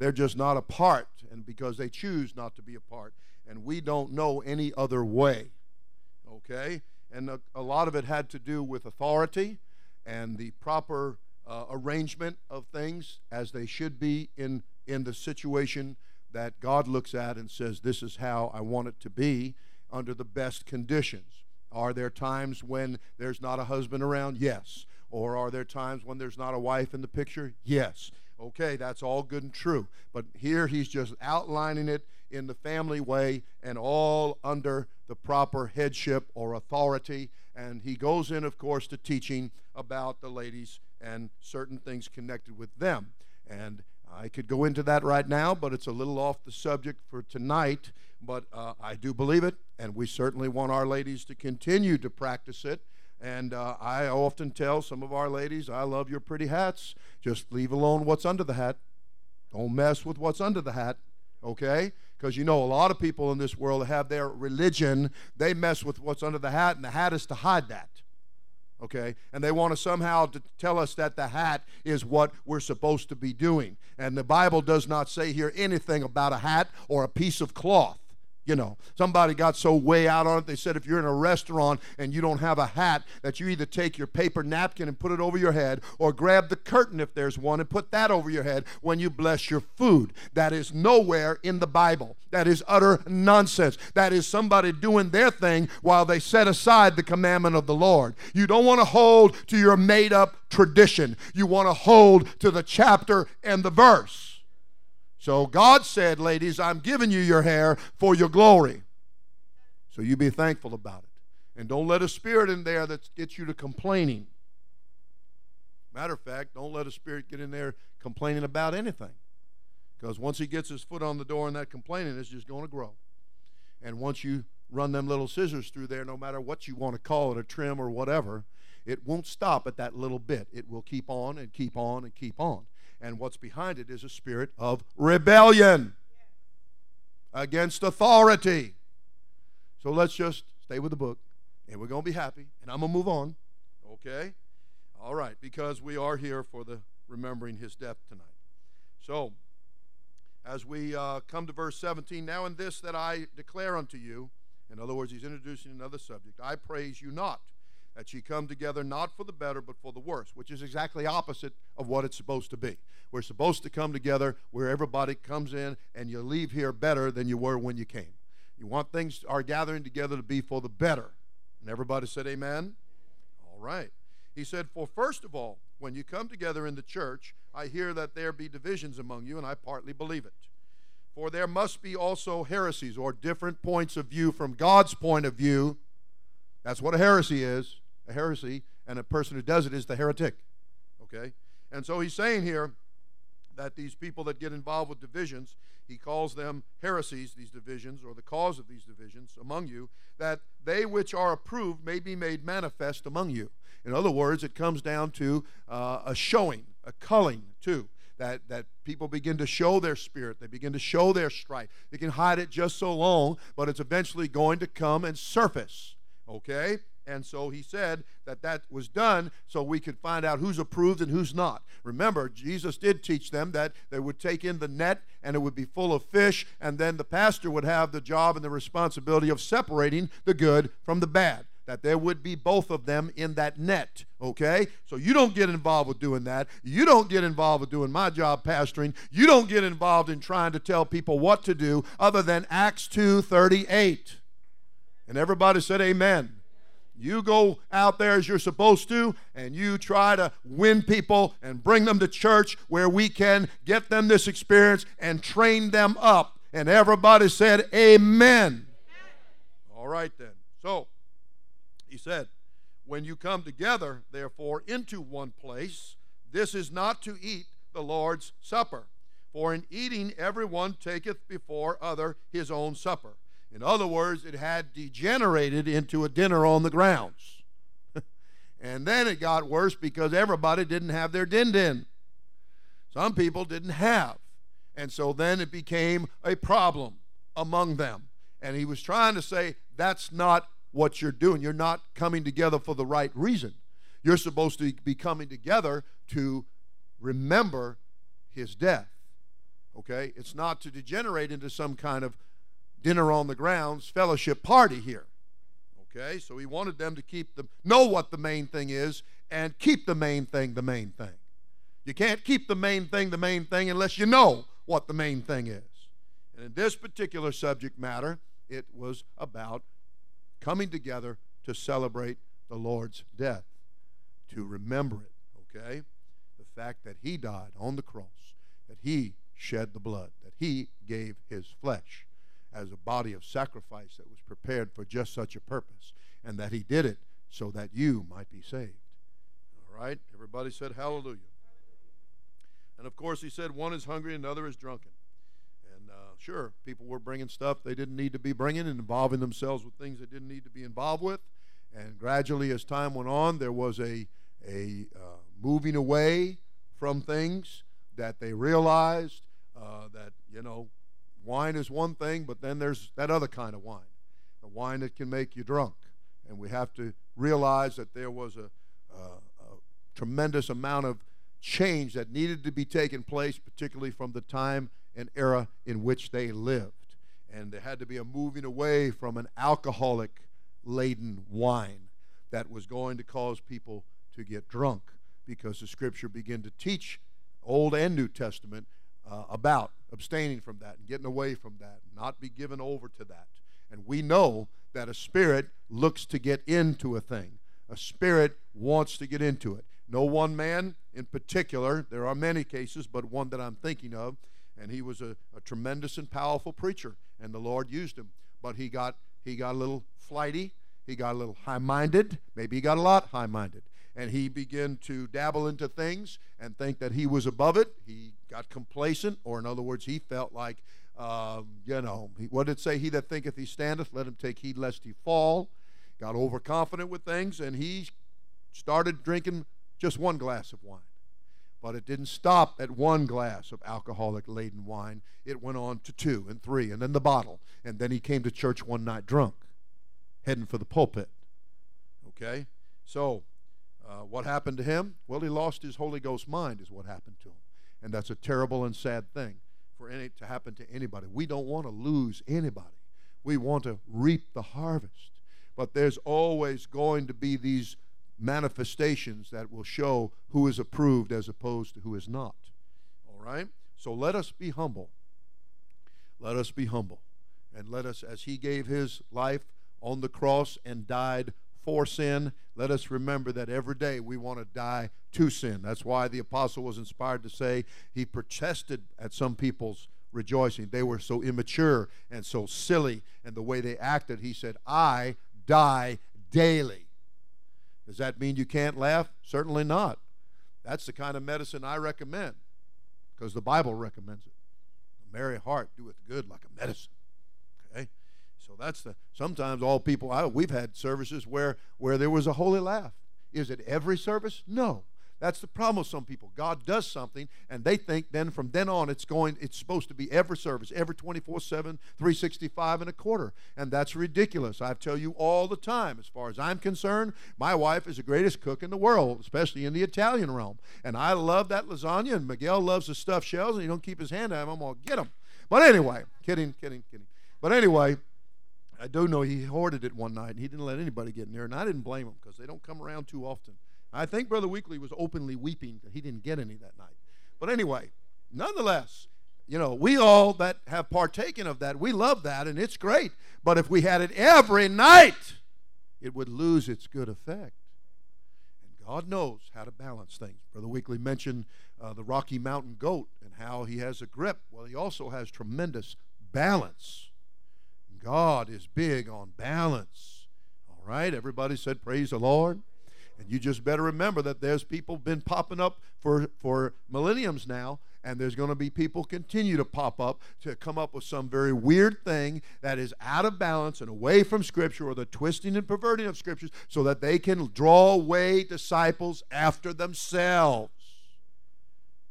they're just not a part, and because they choose not to be a part, and we don't know any other way, okay? And a lot of it had to do with authority and the proper arrangement of things as they should be in the situation that God looks at and says, this is how I want it to be under the best conditions. Are there times when there's not a husband around? Yes. Or are there times when there's not a wife in the picture? Yes. Okay, that's all good and true. But here he's just outlining it in the family way and all under the proper headship or authority. And he goes in, of course, to teaching about the ladies and certain things connected with them. And I could go into that right now, but it's a little off the subject for tonight. But I do believe it, and we certainly want our ladies to continue to practice it. And I often tell some of our ladies, I love your pretty hats. Just leave alone what's under the hat. Don't mess with what's under the hat. okay? Because you know a lot of people in this world have their religion. They mess with what's under the hat, and the hat is to hide that, okay? And they want to somehow to tell us that the hat is what we're supposed to be doing. And the Bible does not say here anything about a hat or a piece of cloth. You know, somebody got so way out on it, they said if you're in a restaurant and you don't have a hat, that you either take your paper napkin and put it over your head, or grab the curtain if there's one and put that over your head when you bless your food. That is nowhere in the Bible. That is utter nonsense. That is somebody doing their thing while they set aside the commandment of the Lord. You don't want to hold to your made-up tradition. You want to hold to the chapter and the verse. So God said, ladies, I'm giving you your hair for your glory. So you be thankful about it. And don't let a spirit in there that gets you to complaining. Matter of fact, don't let a spirit get in there complaining about anything. Because once he gets his foot on the door and that complaining is just going to grow. And once you run them little scissors through there, no matter what you want to call it, a trim or whatever, it won't stop at that little bit. It will keep on and keep on and keep on. And what's behind it is a spirit of rebellion against authority. So let's just stay with the book, and we're going to be happy, and I'm going to move on, okay? All right, because we are here for the remembering his death tonight. So as we come to verse 17, now in this that I declare unto you, in other words, he's introducing another subject, I praise you not, that ye come together not for the better but for the worse, which is exactly opposite of what it's supposed to be. We're supposed to come together where everybody comes in and you leave here better than you were when you came. You want things, our gathering together, to be for the better. And everybody said amen? All right. He said, for first of all, when you come together in the church, I hear that there be divisions among you, and I partly believe it. For there must be also heresies, or different points of view from God's point of view. That's what a heresy is. A heresy, and a person who does it is the heretic, okay? And so he's saying here that these people that get involved with divisions, he calls them heresies, these divisions, or the cause of these divisions among you, that they which are approved may be made manifest among you. In other words, it comes down to a showing, a culling, too, that people begin to show their spirit. They begin to show their strife. They can hide it just so long, but it's eventually going to come and surface, okay? And so he said that was done so we could find out who's approved and who's not. Remember, Jesus did teach them that they would take in the net and it would be full of fish, and then the pastor would have the job and the responsibility of separating the good from the bad, that there would be both of them in that net, okay? So you don't get involved with doing that. You don't get involved with doing my job pastoring. You don't get involved in trying to tell people what to do other than Acts 2:38. And everybody said amen. You go out there as you're supposed to, and you try to win people and bring them to church where we can get them this experience and train them up. And everybody said, amen. All right then. So, he said, when you come together, therefore, into one place, this is not to eat the Lord's supper. For in eating, everyone taketh before other his own supper. In other words, it had degenerated into a dinner on the grounds. And then it got worse because everybody didn't have their din-din. Some people didn't have. And so then it became a problem among them. And he was trying to say, that's not what you're doing. You're not coming together for the right reason. You're supposed to be coming together to remember his death. Okay? It's not to degenerate into some kind of dinner on the grounds, fellowship party here. Okay, so he wanted them to know what the main thing is and keep the main thing the main thing. You can't keep the main thing unless you know what the main thing is. And in this particular subject matter, it was about coming together to celebrate the Lord's death, to remember it, okay? The fact that he died on the cross, that he shed the blood, that he gave his flesh as a body of sacrifice that was prepared for just such a purpose, and that he did it so that you might be saved. All right? Everybody said hallelujah. And, of course, he said one is hungry and another is drunken. And, sure, people were bringing stuff they didn't need to be bringing and involving themselves with things they didn't need to be involved with. And gradually, as time went on, there was a moving away from things that they realized that, you know, Wine is one thing, but then there's that other kind of wine, the wine that can make you drunk. And we have to realize that there was a tremendous amount of change that needed to be taken place, particularly from the time and era in which they lived. And there had to be a moving away from an alcoholic-laden wine that was going to cause people to get drunk, because the Scripture began to teach, Old and New Testament, about abstaining from that and getting away from that, not be given over to that. And we know that a spirit looks to get into a thing. A spirit wants to get into it. No one man in particular, there are many cases, but one that I'm thinking of, and he was a tremendous and powerful preacher, and the Lord used him. But he got a little flighty, he got a little high-minded, maybe he got a lot high-minded, and he began to dabble into things and think that he was above it. He got complacent, or in other words, he felt like, what did it say? He that thinketh he standeth, let him take heed lest he fall. Got overconfident with things, and he started drinking just one glass of wine. But it didn't stop at one glass of alcoholic-laden wine. It went on to two and three, and then the bottle. And then he came to church one night drunk, heading for the pulpit. Okay? So what happened to him? Well, he lost his Holy Ghost mind is what happened to him. And that's a terrible and sad thing for it to happen to anybody. We don't want to lose anybody. We want to reap the harvest. But there's always going to be these manifestations that will show who is approved as opposed to who is not. All right? So let us be humble. Let us be humble. And let us, as he gave his life on the cross and died for sin, let us remember that every day we want to die to sin. That's why the apostle was inspired to say he protested at some people's rejoicing. They were so immature and so silly, and the way they acted, he said, I die daily. Does that mean you can't laugh? Certainly not. That's the kind of medicine I recommend, because the Bible recommends it. A merry heart doeth good like a medicine. Okay? So that's the, sometimes all people, we've had services where there was a holy laugh. Is it every service? No. That's the problem with some people. God does something, and they think then from then on it's supposed to be every service, every 24/7, 365 and a quarter. And that's ridiculous. I tell you all the time, as far as I'm concerned, my wife is the greatest cook in the world, especially in the Italian realm. And I love that lasagna, and Miguel loves the stuffed shells, and he don't keep his hand on them, I'm going to get them. But anyway, kidding. But anyway, I do know he hoarded it one night, and he didn't let anybody get near, and I didn't blame him because they don't come around too often. I think Brother Weekly was openly weeping that he didn't get any that night. But anyway, nonetheless, you know, we all that have partaken of that, we love that, and it's great. But if we had it every night, it would lose its good effect. And God knows how to balance things. Brother Weekly mentioned the Rocky Mountain goat and how he has a grip. Well, he also has tremendous balance. God is big on balance. All right, everybody said praise the Lord. And you just better remember that there's people been popping up for millenniums now, and there's going to be people continue to pop up to come up with some very weird thing that is out of balance and away from Scripture, or the twisting and perverting of Scriptures, so that they can draw away disciples after themselves.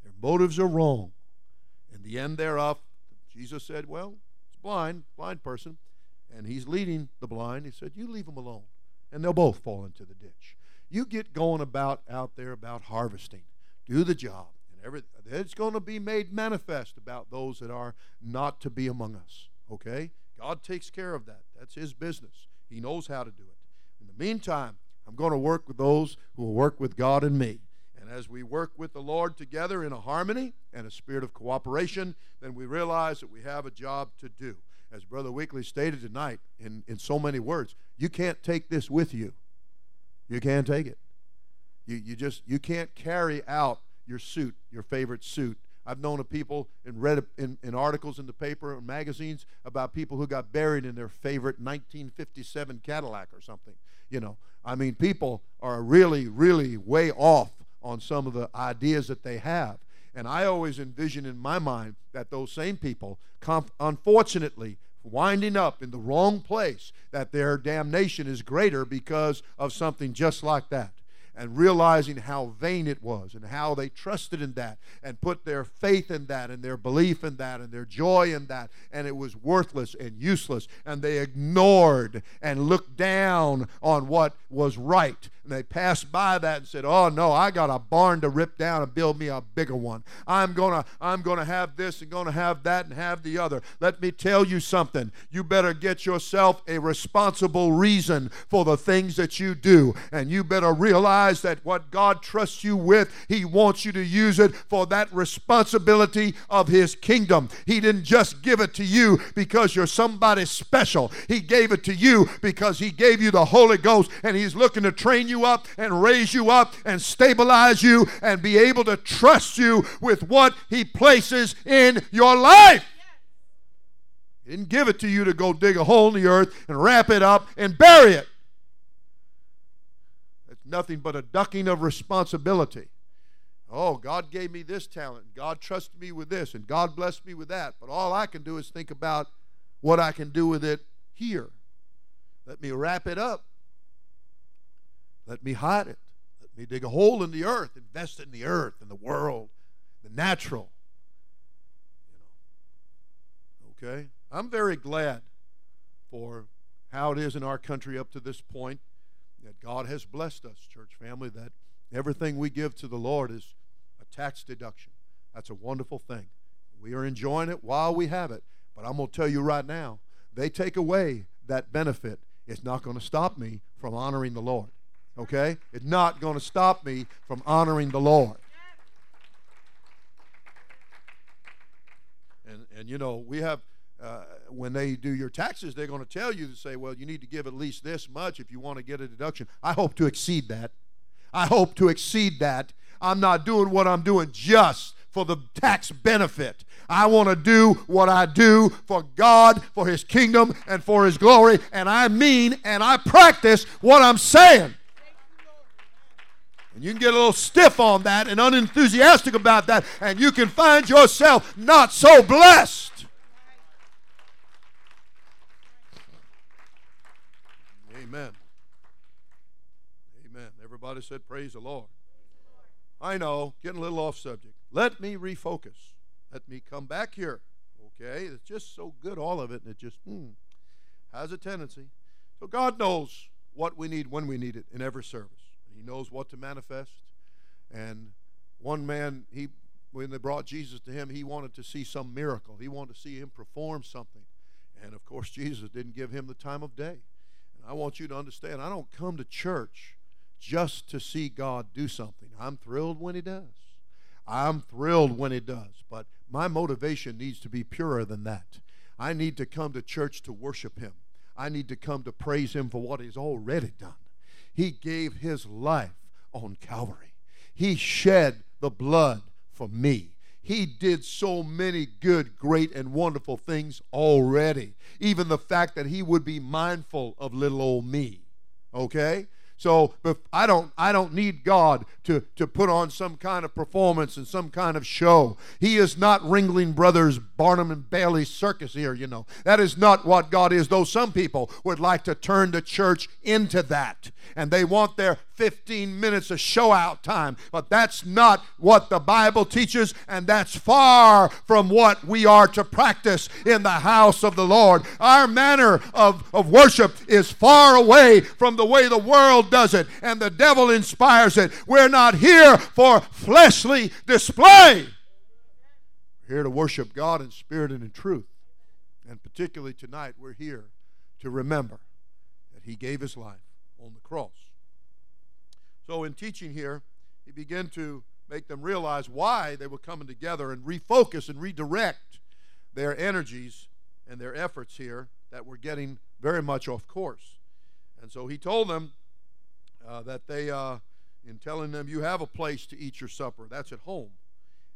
Their motives are wrong. In the end thereof, Jesus said, well, it's blind person, and he's leading the blind. He said, you leave them alone, and they'll both fall into the ditch. You get going about out there about harvesting. Do the job. And it's going to be made manifest about those that are not to be among us. Okay? God takes care of that. That's his business. He knows how to do it. In the meantime, I'm going to work with those who will work with God and me. And as we work with the Lord together in a harmony and a spirit of cooperation, then we realize that we have a job to do. As Brother Weekly stated tonight in so many words, you can't take this with you. You can't take it. You can't carry out your suit, your favorite suit. I've known of people and read in articles in the paper and magazines about people who got buried in their favorite 1957 Cadillac or something. You know, I mean, people are really, really way off on some of the ideas that they have. And I always envision in my mind that those same people, unfortunately, winding up in the wrong place, that their damnation is greater because of something just like that. and realizing how vain it was and how they trusted in that and put their faith in that and their belief in that and their joy in that, and it was worthless and useless, and they ignored and looked down on what was right. And they passed by that and said, oh no, I got a barn to rip down and build me a bigger one. I'm gonna have this and gonna have that and have the other. Let me tell you something. You better get yourself a responsible reason for the things that you do. And you better realize that what God trusts you with, He wants you to use it for that responsibility of His kingdom. He didn't just give it to you because you're somebody special. He gave it to you because He gave you the Holy Ghost, and He's looking to train you up and raise you up and stabilize you and be able to trust you with what He places in your life. He didn't give it to you to go dig a hole in the earth and wrap it up and bury it. That's nothing but a ducking of responsibility. Oh, God gave me this talent. God trusted me with this, and God blessed me with that. But all I can do is think about what I can do with it here. Let me wrap it up. Let me hide it. Let me dig a hole in the earth, invest in the earth and the world, the natural. You know. Okay? I'm very glad for how it is in our country up to this point that God has blessed us, church family, that everything we give to the Lord is a tax deduction. That's a wonderful thing. We are enjoying it while we have it. But I'm going to tell you right now, they take away that benefit. It's not going to stop me from honoring the Lord. Okay? It's not going to stop me from honoring the Lord. And you know, we have, when they do your taxes, they're going to tell you to say, well, you need to give at least this much if you want to get a deduction. I hope to exceed that. I hope to exceed that. I'm not doing what I'm doing just for the tax benefit. I want to do what I do for God, for His kingdom, and for His glory, and I mean and I practice what I'm saying. And you can get a little stiff on that and unenthusiastic about that, and you can find yourself not so blessed. Amen. Amen. Everybody said praise the Lord. I know, getting a little off subject. Let me refocus. Let me come back here. Okay? It's just so good, all of it, and it just has a tendency. So God knows what we need when we need it in every service. He knows what to manifest. And one man, when they brought Jesus to him, he wanted to see some miracle. He wanted to see him perform something. And, of course, Jesus didn't give him the time of day. And I want you to understand, I don't come to church just to see God do something. I'm thrilled when He does. I'm thrilled when He does. But my motivation needs to be purer than that. I need to come to church to worship Him. I need to come to praise Him for what He's already done. He gave His life on Calvary. He shed the blood for me. He did so many good, great, and wonderful things already. Even the fact that He would be mindful of little old me. Okay? So I don't need God to put on some kind of performance and some kind of show. He is not Ringling Brothers, Barnum and Bailey circus here, you know. That is not what God is, though some people would like to turn the church into that. And they want their 15 minutes of show-out time. But that's not what the Bible teaches, and that's far from what we are to practice in the house of the Lord. Our manner of worship is far away from the way the world does it, and the devil inspires it. We're not here for fleshly display. We're here to worship God in spirit and in truth. And particularly tonight, we're here to remember that He gave His life on the cross. So in teaching here, He began to make them realize why they were coming together and refocus and redirect their energies and their efforts here that were getting very much off course. And so He told them that they, in telling them, you have a place to eat your supper. That's at home.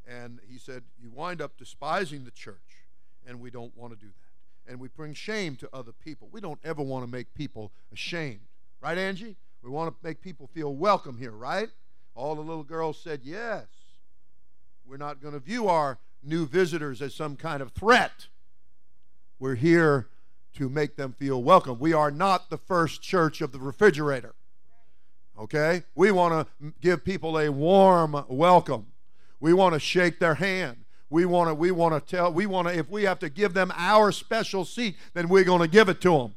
And He said, you wind up despising the church, and we don't want to do that. And we bring shame to other people. We don't ever want to make people ashamed. Right, Angie? We want to make people feel welcome here, right? All the little girls said yes. We're not going to view our new visitors as some kind of threat. We're here to make them feel welcome. We are not the first church of the refrigerator. okay? We want to give people a warm welcome. We want to shake their hand. We want to, if we have to give them our special seat, then we're going to give it to them.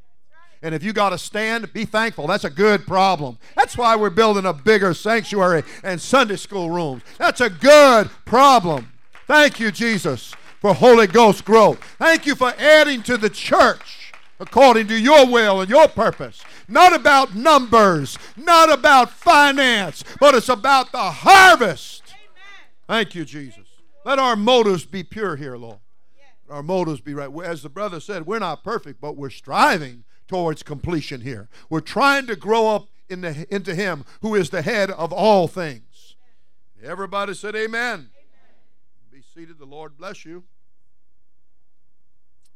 And if you got to stand, be thankful. That's a good problem. That's why we're building a bigger sanctuary and Sunday school rooms. That's a good problem. Thank you, Jesus, for Holy Ghost growth. Thank you for adding to the church according to your will and your purpose. Not about numbers, not about finance, but it's about the harvest. Thank you, Jesus. Let our motives be pure here, Lord. Let our motives be right. As the brother said, we're not perfect, but we're striving towards completion here. We're trying to grow up into Him who is the head of all things. Everybody said amen. Be seated. The Lord bless you.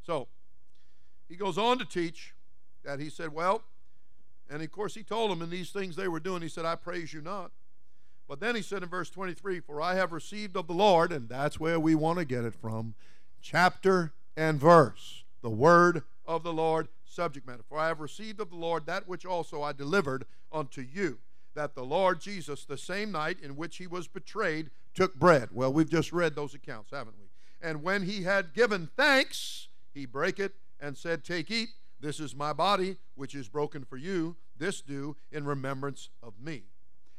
So, he goes on to teach that he said, well, and of course he told them in these things they were doing, he said, I praise you not. But then he said in verse 23, for I have received of the Lord, and that's where we want to get it from, chapter and verse, the word of the Lord, subject matter. For I have received of the Lord that which also I delivered unto you, that the Lord Jesus, the same night in which he was betrayed, took bread. Well, we've just read those accounts, haven't we? And when he had given thanks, he brake it and said, take, eat, this is my body, which is broken for you. This do in remembrance of me.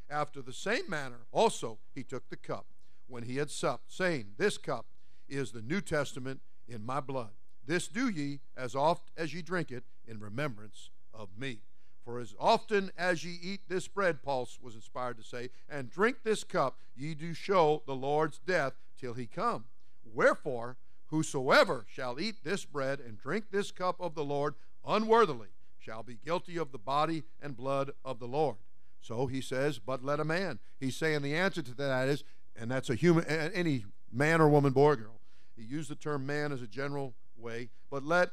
After the same manner, also, he took the cup when he had supped, saying, this cup is the New Testament in my blood. This do ye as oft as ye drink it in remembrance of me. For as often as ye eat this bread, Paul was inspired to say, and drink this cup, ye do show the Lord's death till he come. Wherefore, whosoever shall eat this bread and drink this cup of the Lord unworthily shall be guilty of the body and blood of the Lord. So he says, but let a man. He's saying the answer to that is, and that's a human, any man or woman, boy or girl. He used the term man as a general way, but let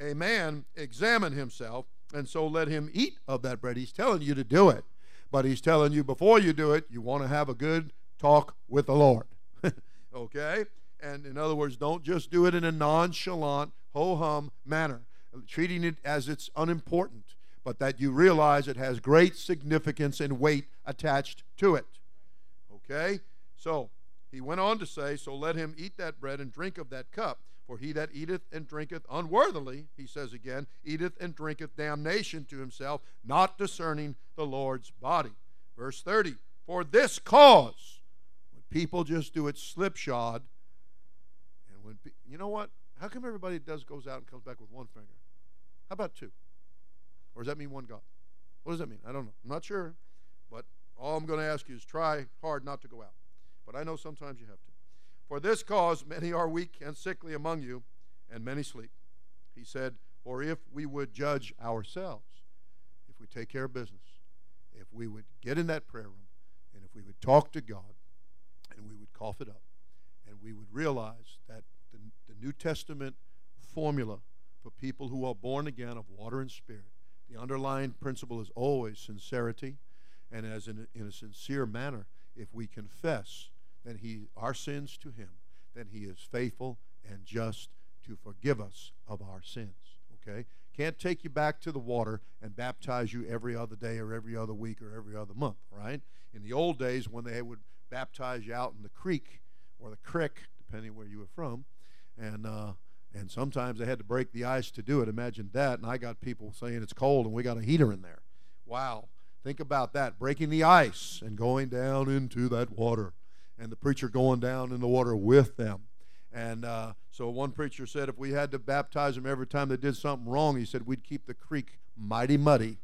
a man examine himself, and so let him eat of that bread. He's telling you to do it, but he's telling you before you do it, you want to have a good talk with the Lord, okay? And in other words, don't just do it in a nonchalant, ho-hum manner, treating it as it's unimportant, but that you realize it has great significance and weight attached to it. Okay? So he went on to say, so let him eat that bread and drink of that cup. For he that eateth and drinketh unworthily, he says again, eateth and drinketh damnation to himself, not discerning the Lord's body. Verse 30, for this cause, when people just do it slipshod, and when you know what? How come everybody goes out and comes back with one finger? How about two? Or does that mean one God? What does that mean? I don't know. I'm not sure. But all I'm going to ask you is try hard not to go out. But I know sometimes you have to. For this cause many are weak and sickly among you, and many sleep. He said, for if we would judge ourselves, if we take care of business, if we would get in that prayer room, and if we would talk to God, and we would cough it up, and we would realize that the New Testament formula for people who are born again of water and spirit, the underlying principle is always sincerity, and as in a sincere manner, if we confess then our sins to him, then he is faithful and just to forgive us of our sins, okay? Can't take you back to the water and baptize you every other day or every other week or every other month, right? In the old days when they would baptize you out in the creek or the crick, depending where you were from, and sometimes they had to break the ice to do it. Imagine that. And I got people saying it's cold and we got a heater in there. Wow. Think about that. Breaking the ice and going down into that water. And the preacher going down in the water with them. And so one preacher said if we had to baptize them every time they did something wrong, he said we'd keep the creek mighty muddy.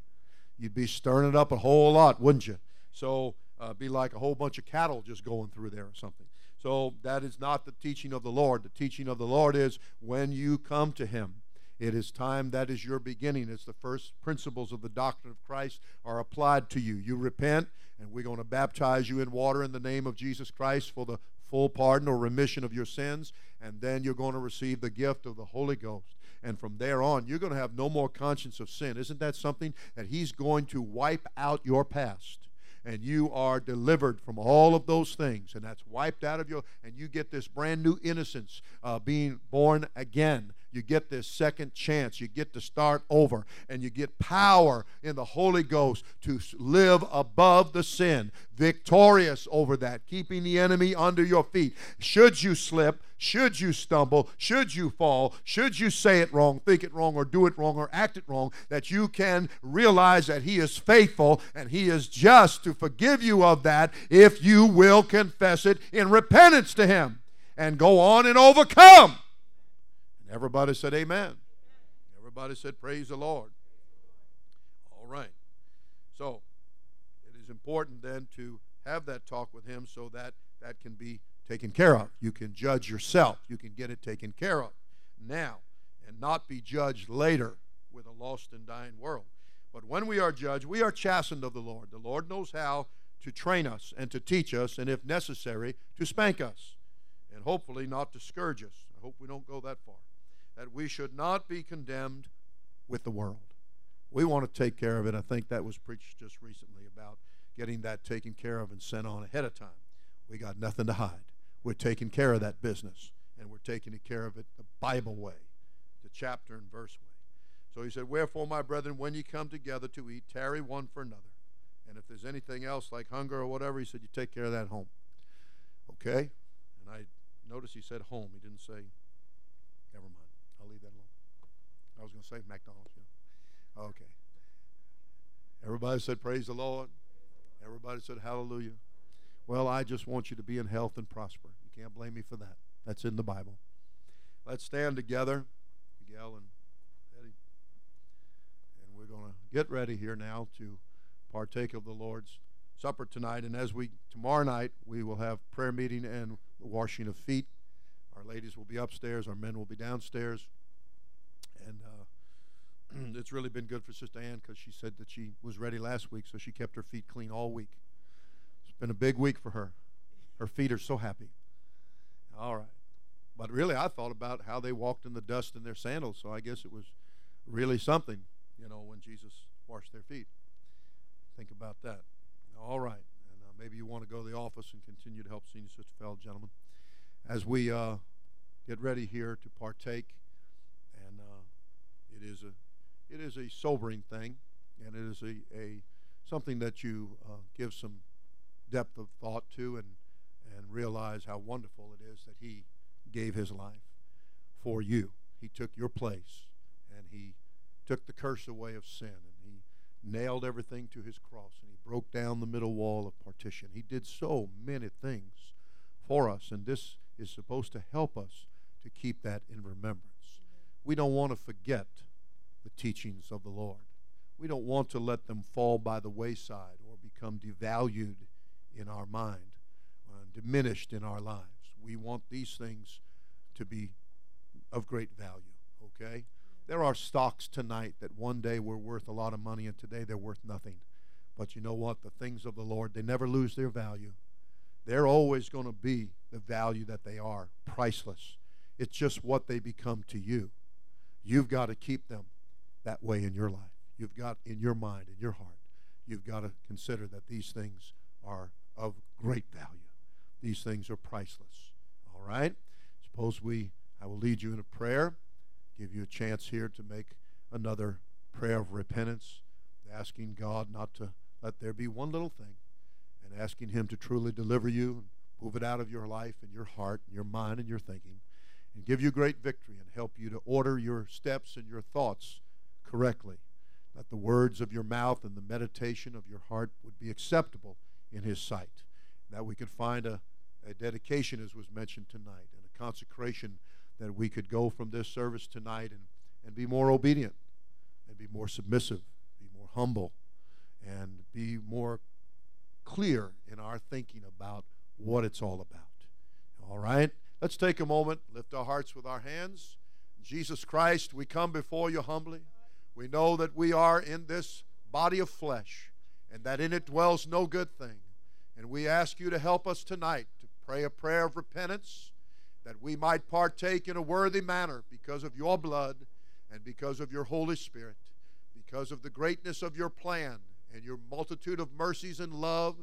You'd be stirring it up a whole lot, wouldn't you? So be like a whole bunch of cattle just going through there or something. So that is not the teaching of the Lord. The teaching of the Lord is when you come to him, it is time. That is your beginning. It's the first principles of the doctrine of Christ are applied to you. You repent, and we're going to baptize you in water in the name of Jesus Christ for the full pardon or remission of your sins, and then you're going to receive the gift of the Holy Ghost. And from there on, you're going to have no more conscience of sin. Isn't that something? That he's going to wipe out your past. And you are delivered from all of those things, and that's wiped out of you, and you get this brand new innocence being born again. you get this second chance. You get to start over, and you get power in the Holy Ghost to live above the sin, victorious over that, keeping the enemy under your feet. Should you slip, should you stumble, should you fall, should you say it wrong, think it wrong, or do it wrong, or act it wrong, that you can realize that He is faithful and He is just to forgive you of that if you will confess it in repentance to Him and go on and overcome. And everybody said amen. Everybody said praise the Lord. All right. So it is important then to have that talk with Him so that that can be taken care of. You can judge yourself. You can get it taken care of now and not be judged later with a lost and dying world. But when we are judged, we are chastened of the Lord. The Lord knows how to train us and to teach us, and if necessary, to spank us, and hopefully not to scourge us. I hope we don't go that far. That we should not be condemned with the world. We want to take care of it. I think that was preached just recently about getting that taken care of and sent on ahead of time. We got nothing to hide. We're taking care of that business, and we're taking care of it the Bible way, the chapter and verse way. So he said, wherefore, my brethren, when ye come together to eat, tarry one for another. And if there's anything else like hunger or whatever, he said, you take care of that at home. Okay? And I noticed he said home. He didn't say, never mind. I'll leave that alone. I was going to say McDonald's. Yeah. Okay. Everybody said praise the Lord. Everybody said hallelujah. Well, I just want you to be in health and prosper. You can't blame me for that. That's in the Bible. Let's stand together, Miguel and Eddie. And we're going to get ready here now to partake of the Lord's Supper tonight. And as we, tomorrow night, we will have prayer meeting and washing of feet. Our ladies will be upstairs. Our men will be downstairs. And it's really been good for Sister Ann because she said that she was ready last week, so she kept her feet clean all week. Been a big week for her. Her feet are so happy. All right. But really, I thought about how they walked in the dust in their sandals, so I guess it was really something, you know, when Jesus washed their feet. Think about that. All right. And maybe you want to go to the office and continue to help Senior Sister Feld, gentlemen, as we get ready here to partake. And it is a sobering thing, and it is a something that you give some depth of thought to, and realize how wonderful it is that He gave His life for you. He took your place, and He took the curse away of sin, and He nailed everything to His cross, and He broke down the middle wall of partition. He did so many things for us, and this is supposed to help us to keep that in remembrance. We don't want to forget the teachings of the Lord. We don't want to let them fall by the wayside or become devalued in our mind, diminished in our lives. We want these things to be of great value, okay? There are stocks tonight that one day were worth a lot of money and today they're worth nothing. But you know what? The things of the Lord, they never lose their value. They're always going to be the value that they are, priceless. It's just what they become to you. You've got to keep them that way in your life. You've got in your mind, in your heart, you've got to consider that these things are of great value. These things are priceless. All right? Suppose I will lead you in a prayer, give you a chance here to make another prayer of repentance, asking God not to let there be one little thing, and asking Him to truly deliver you, move it out of your life and your heart and your mind and your thinking, and give you great victory and help you to order your steps and your thoughts correctly. That the words of your mouth and the meditation of your heart would be acceptable in His sight, that we could find a dedication, as was mentioned tonight, and a consecration, that we could go from this service tonight and be more obedient, and be more submissive, be more humble, and be more clear in our thinking about what it's all about. All right? Let's take a moment, lift our hearts with our hands. Jesus Christ, we come before you humbly. We know that we are in this body of flesh, and that in it dwells no good thing. And we ask you to help us tonight to pray a prayer of repentance, that we might partake in a worthy manner because of your blood and because of your Holy Spirit, because of the greatness of your plan and your multitude of mercies and love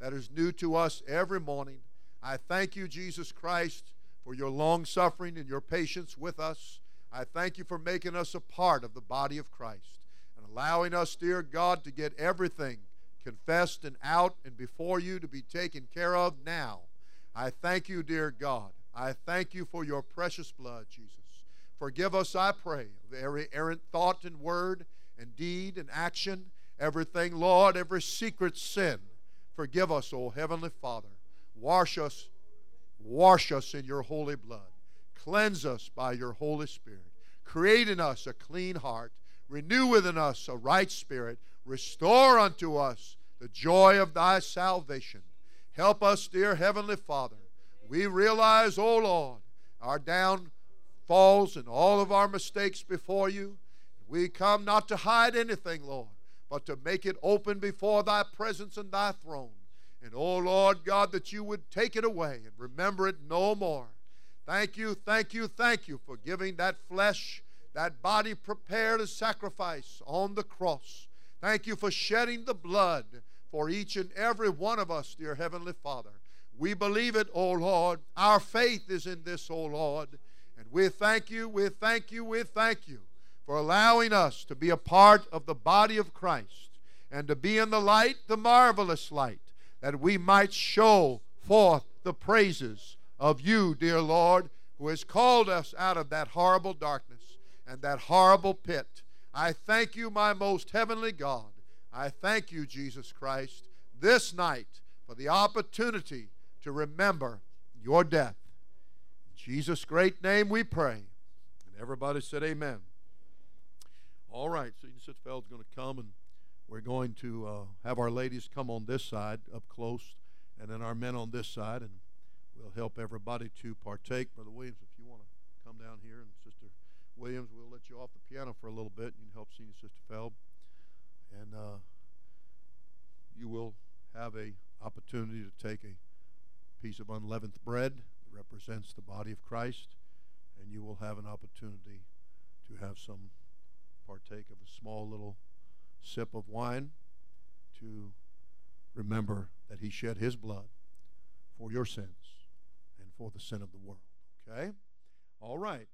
that is new to us every morning. I thank you, Jesus Christ, for your long suffering and your patience with us. I thank you for making us a part of the body of Christ and allowing us, dear God, to get everything confessed and out and before you to be taken care of now. I thank you, dear God. I thank you for your precious blood, Jesus. Forgive us, I pray, of every errant thought and word and deed and action, everything, Lord, every secret sin. Forgive us, O Heavenly Father. Wash us in your holy blood. Cleanse us by your Holy Spirit. Create in us a clean heart. Renew within us a right spirit. Restore unto us the joy of thy salvation. Help us, dear Heavenly Father. We realize, O Lord, our downfalls and all of our mistakes before you. We come not to hide anything, Lord, but to make it open before thy presence and thy throne. And, O Lord God, that you would take it away and remember it no more. Thank you, thank you, thank you for giving that flesh, that body prepared as sacrifice on the cross. Thank you for shedding the blood for each and every one of us, dear Heavenly Father. We believe it, O Lord. Our faith is in this, O Lord. And we thank you, we thank you, we thank you for allowing us to be a part of the body of Christ and to be in the light, the marvelous light, that we might show forth the praises of you, dear Lord, who has called us out of that horrible darkness and that horrible pit. I thank you, my most heavenly God. I thank you, Jesus Christ, this night for the opportunity to remember your death. In Jesus' great name we pray. And everybody said amen. All right, so Deacon Sitfeld's going to come, and we're going to have our ladies come on this side up close, and then our men on this side, and we'll help everybody to partake. Brother Williams, if you want to come down here, and Sister Williams, we'll let you off the piano for a little bit. You can help Senior Sister Feld. And you will have an opportunity to take a piece of unleavened bread that represents the body of Christ, and you will have an opportunity to have some partake of a small little sip of wine to remember that he shed his blood for your sins and for the sin of the world. Okay? All right.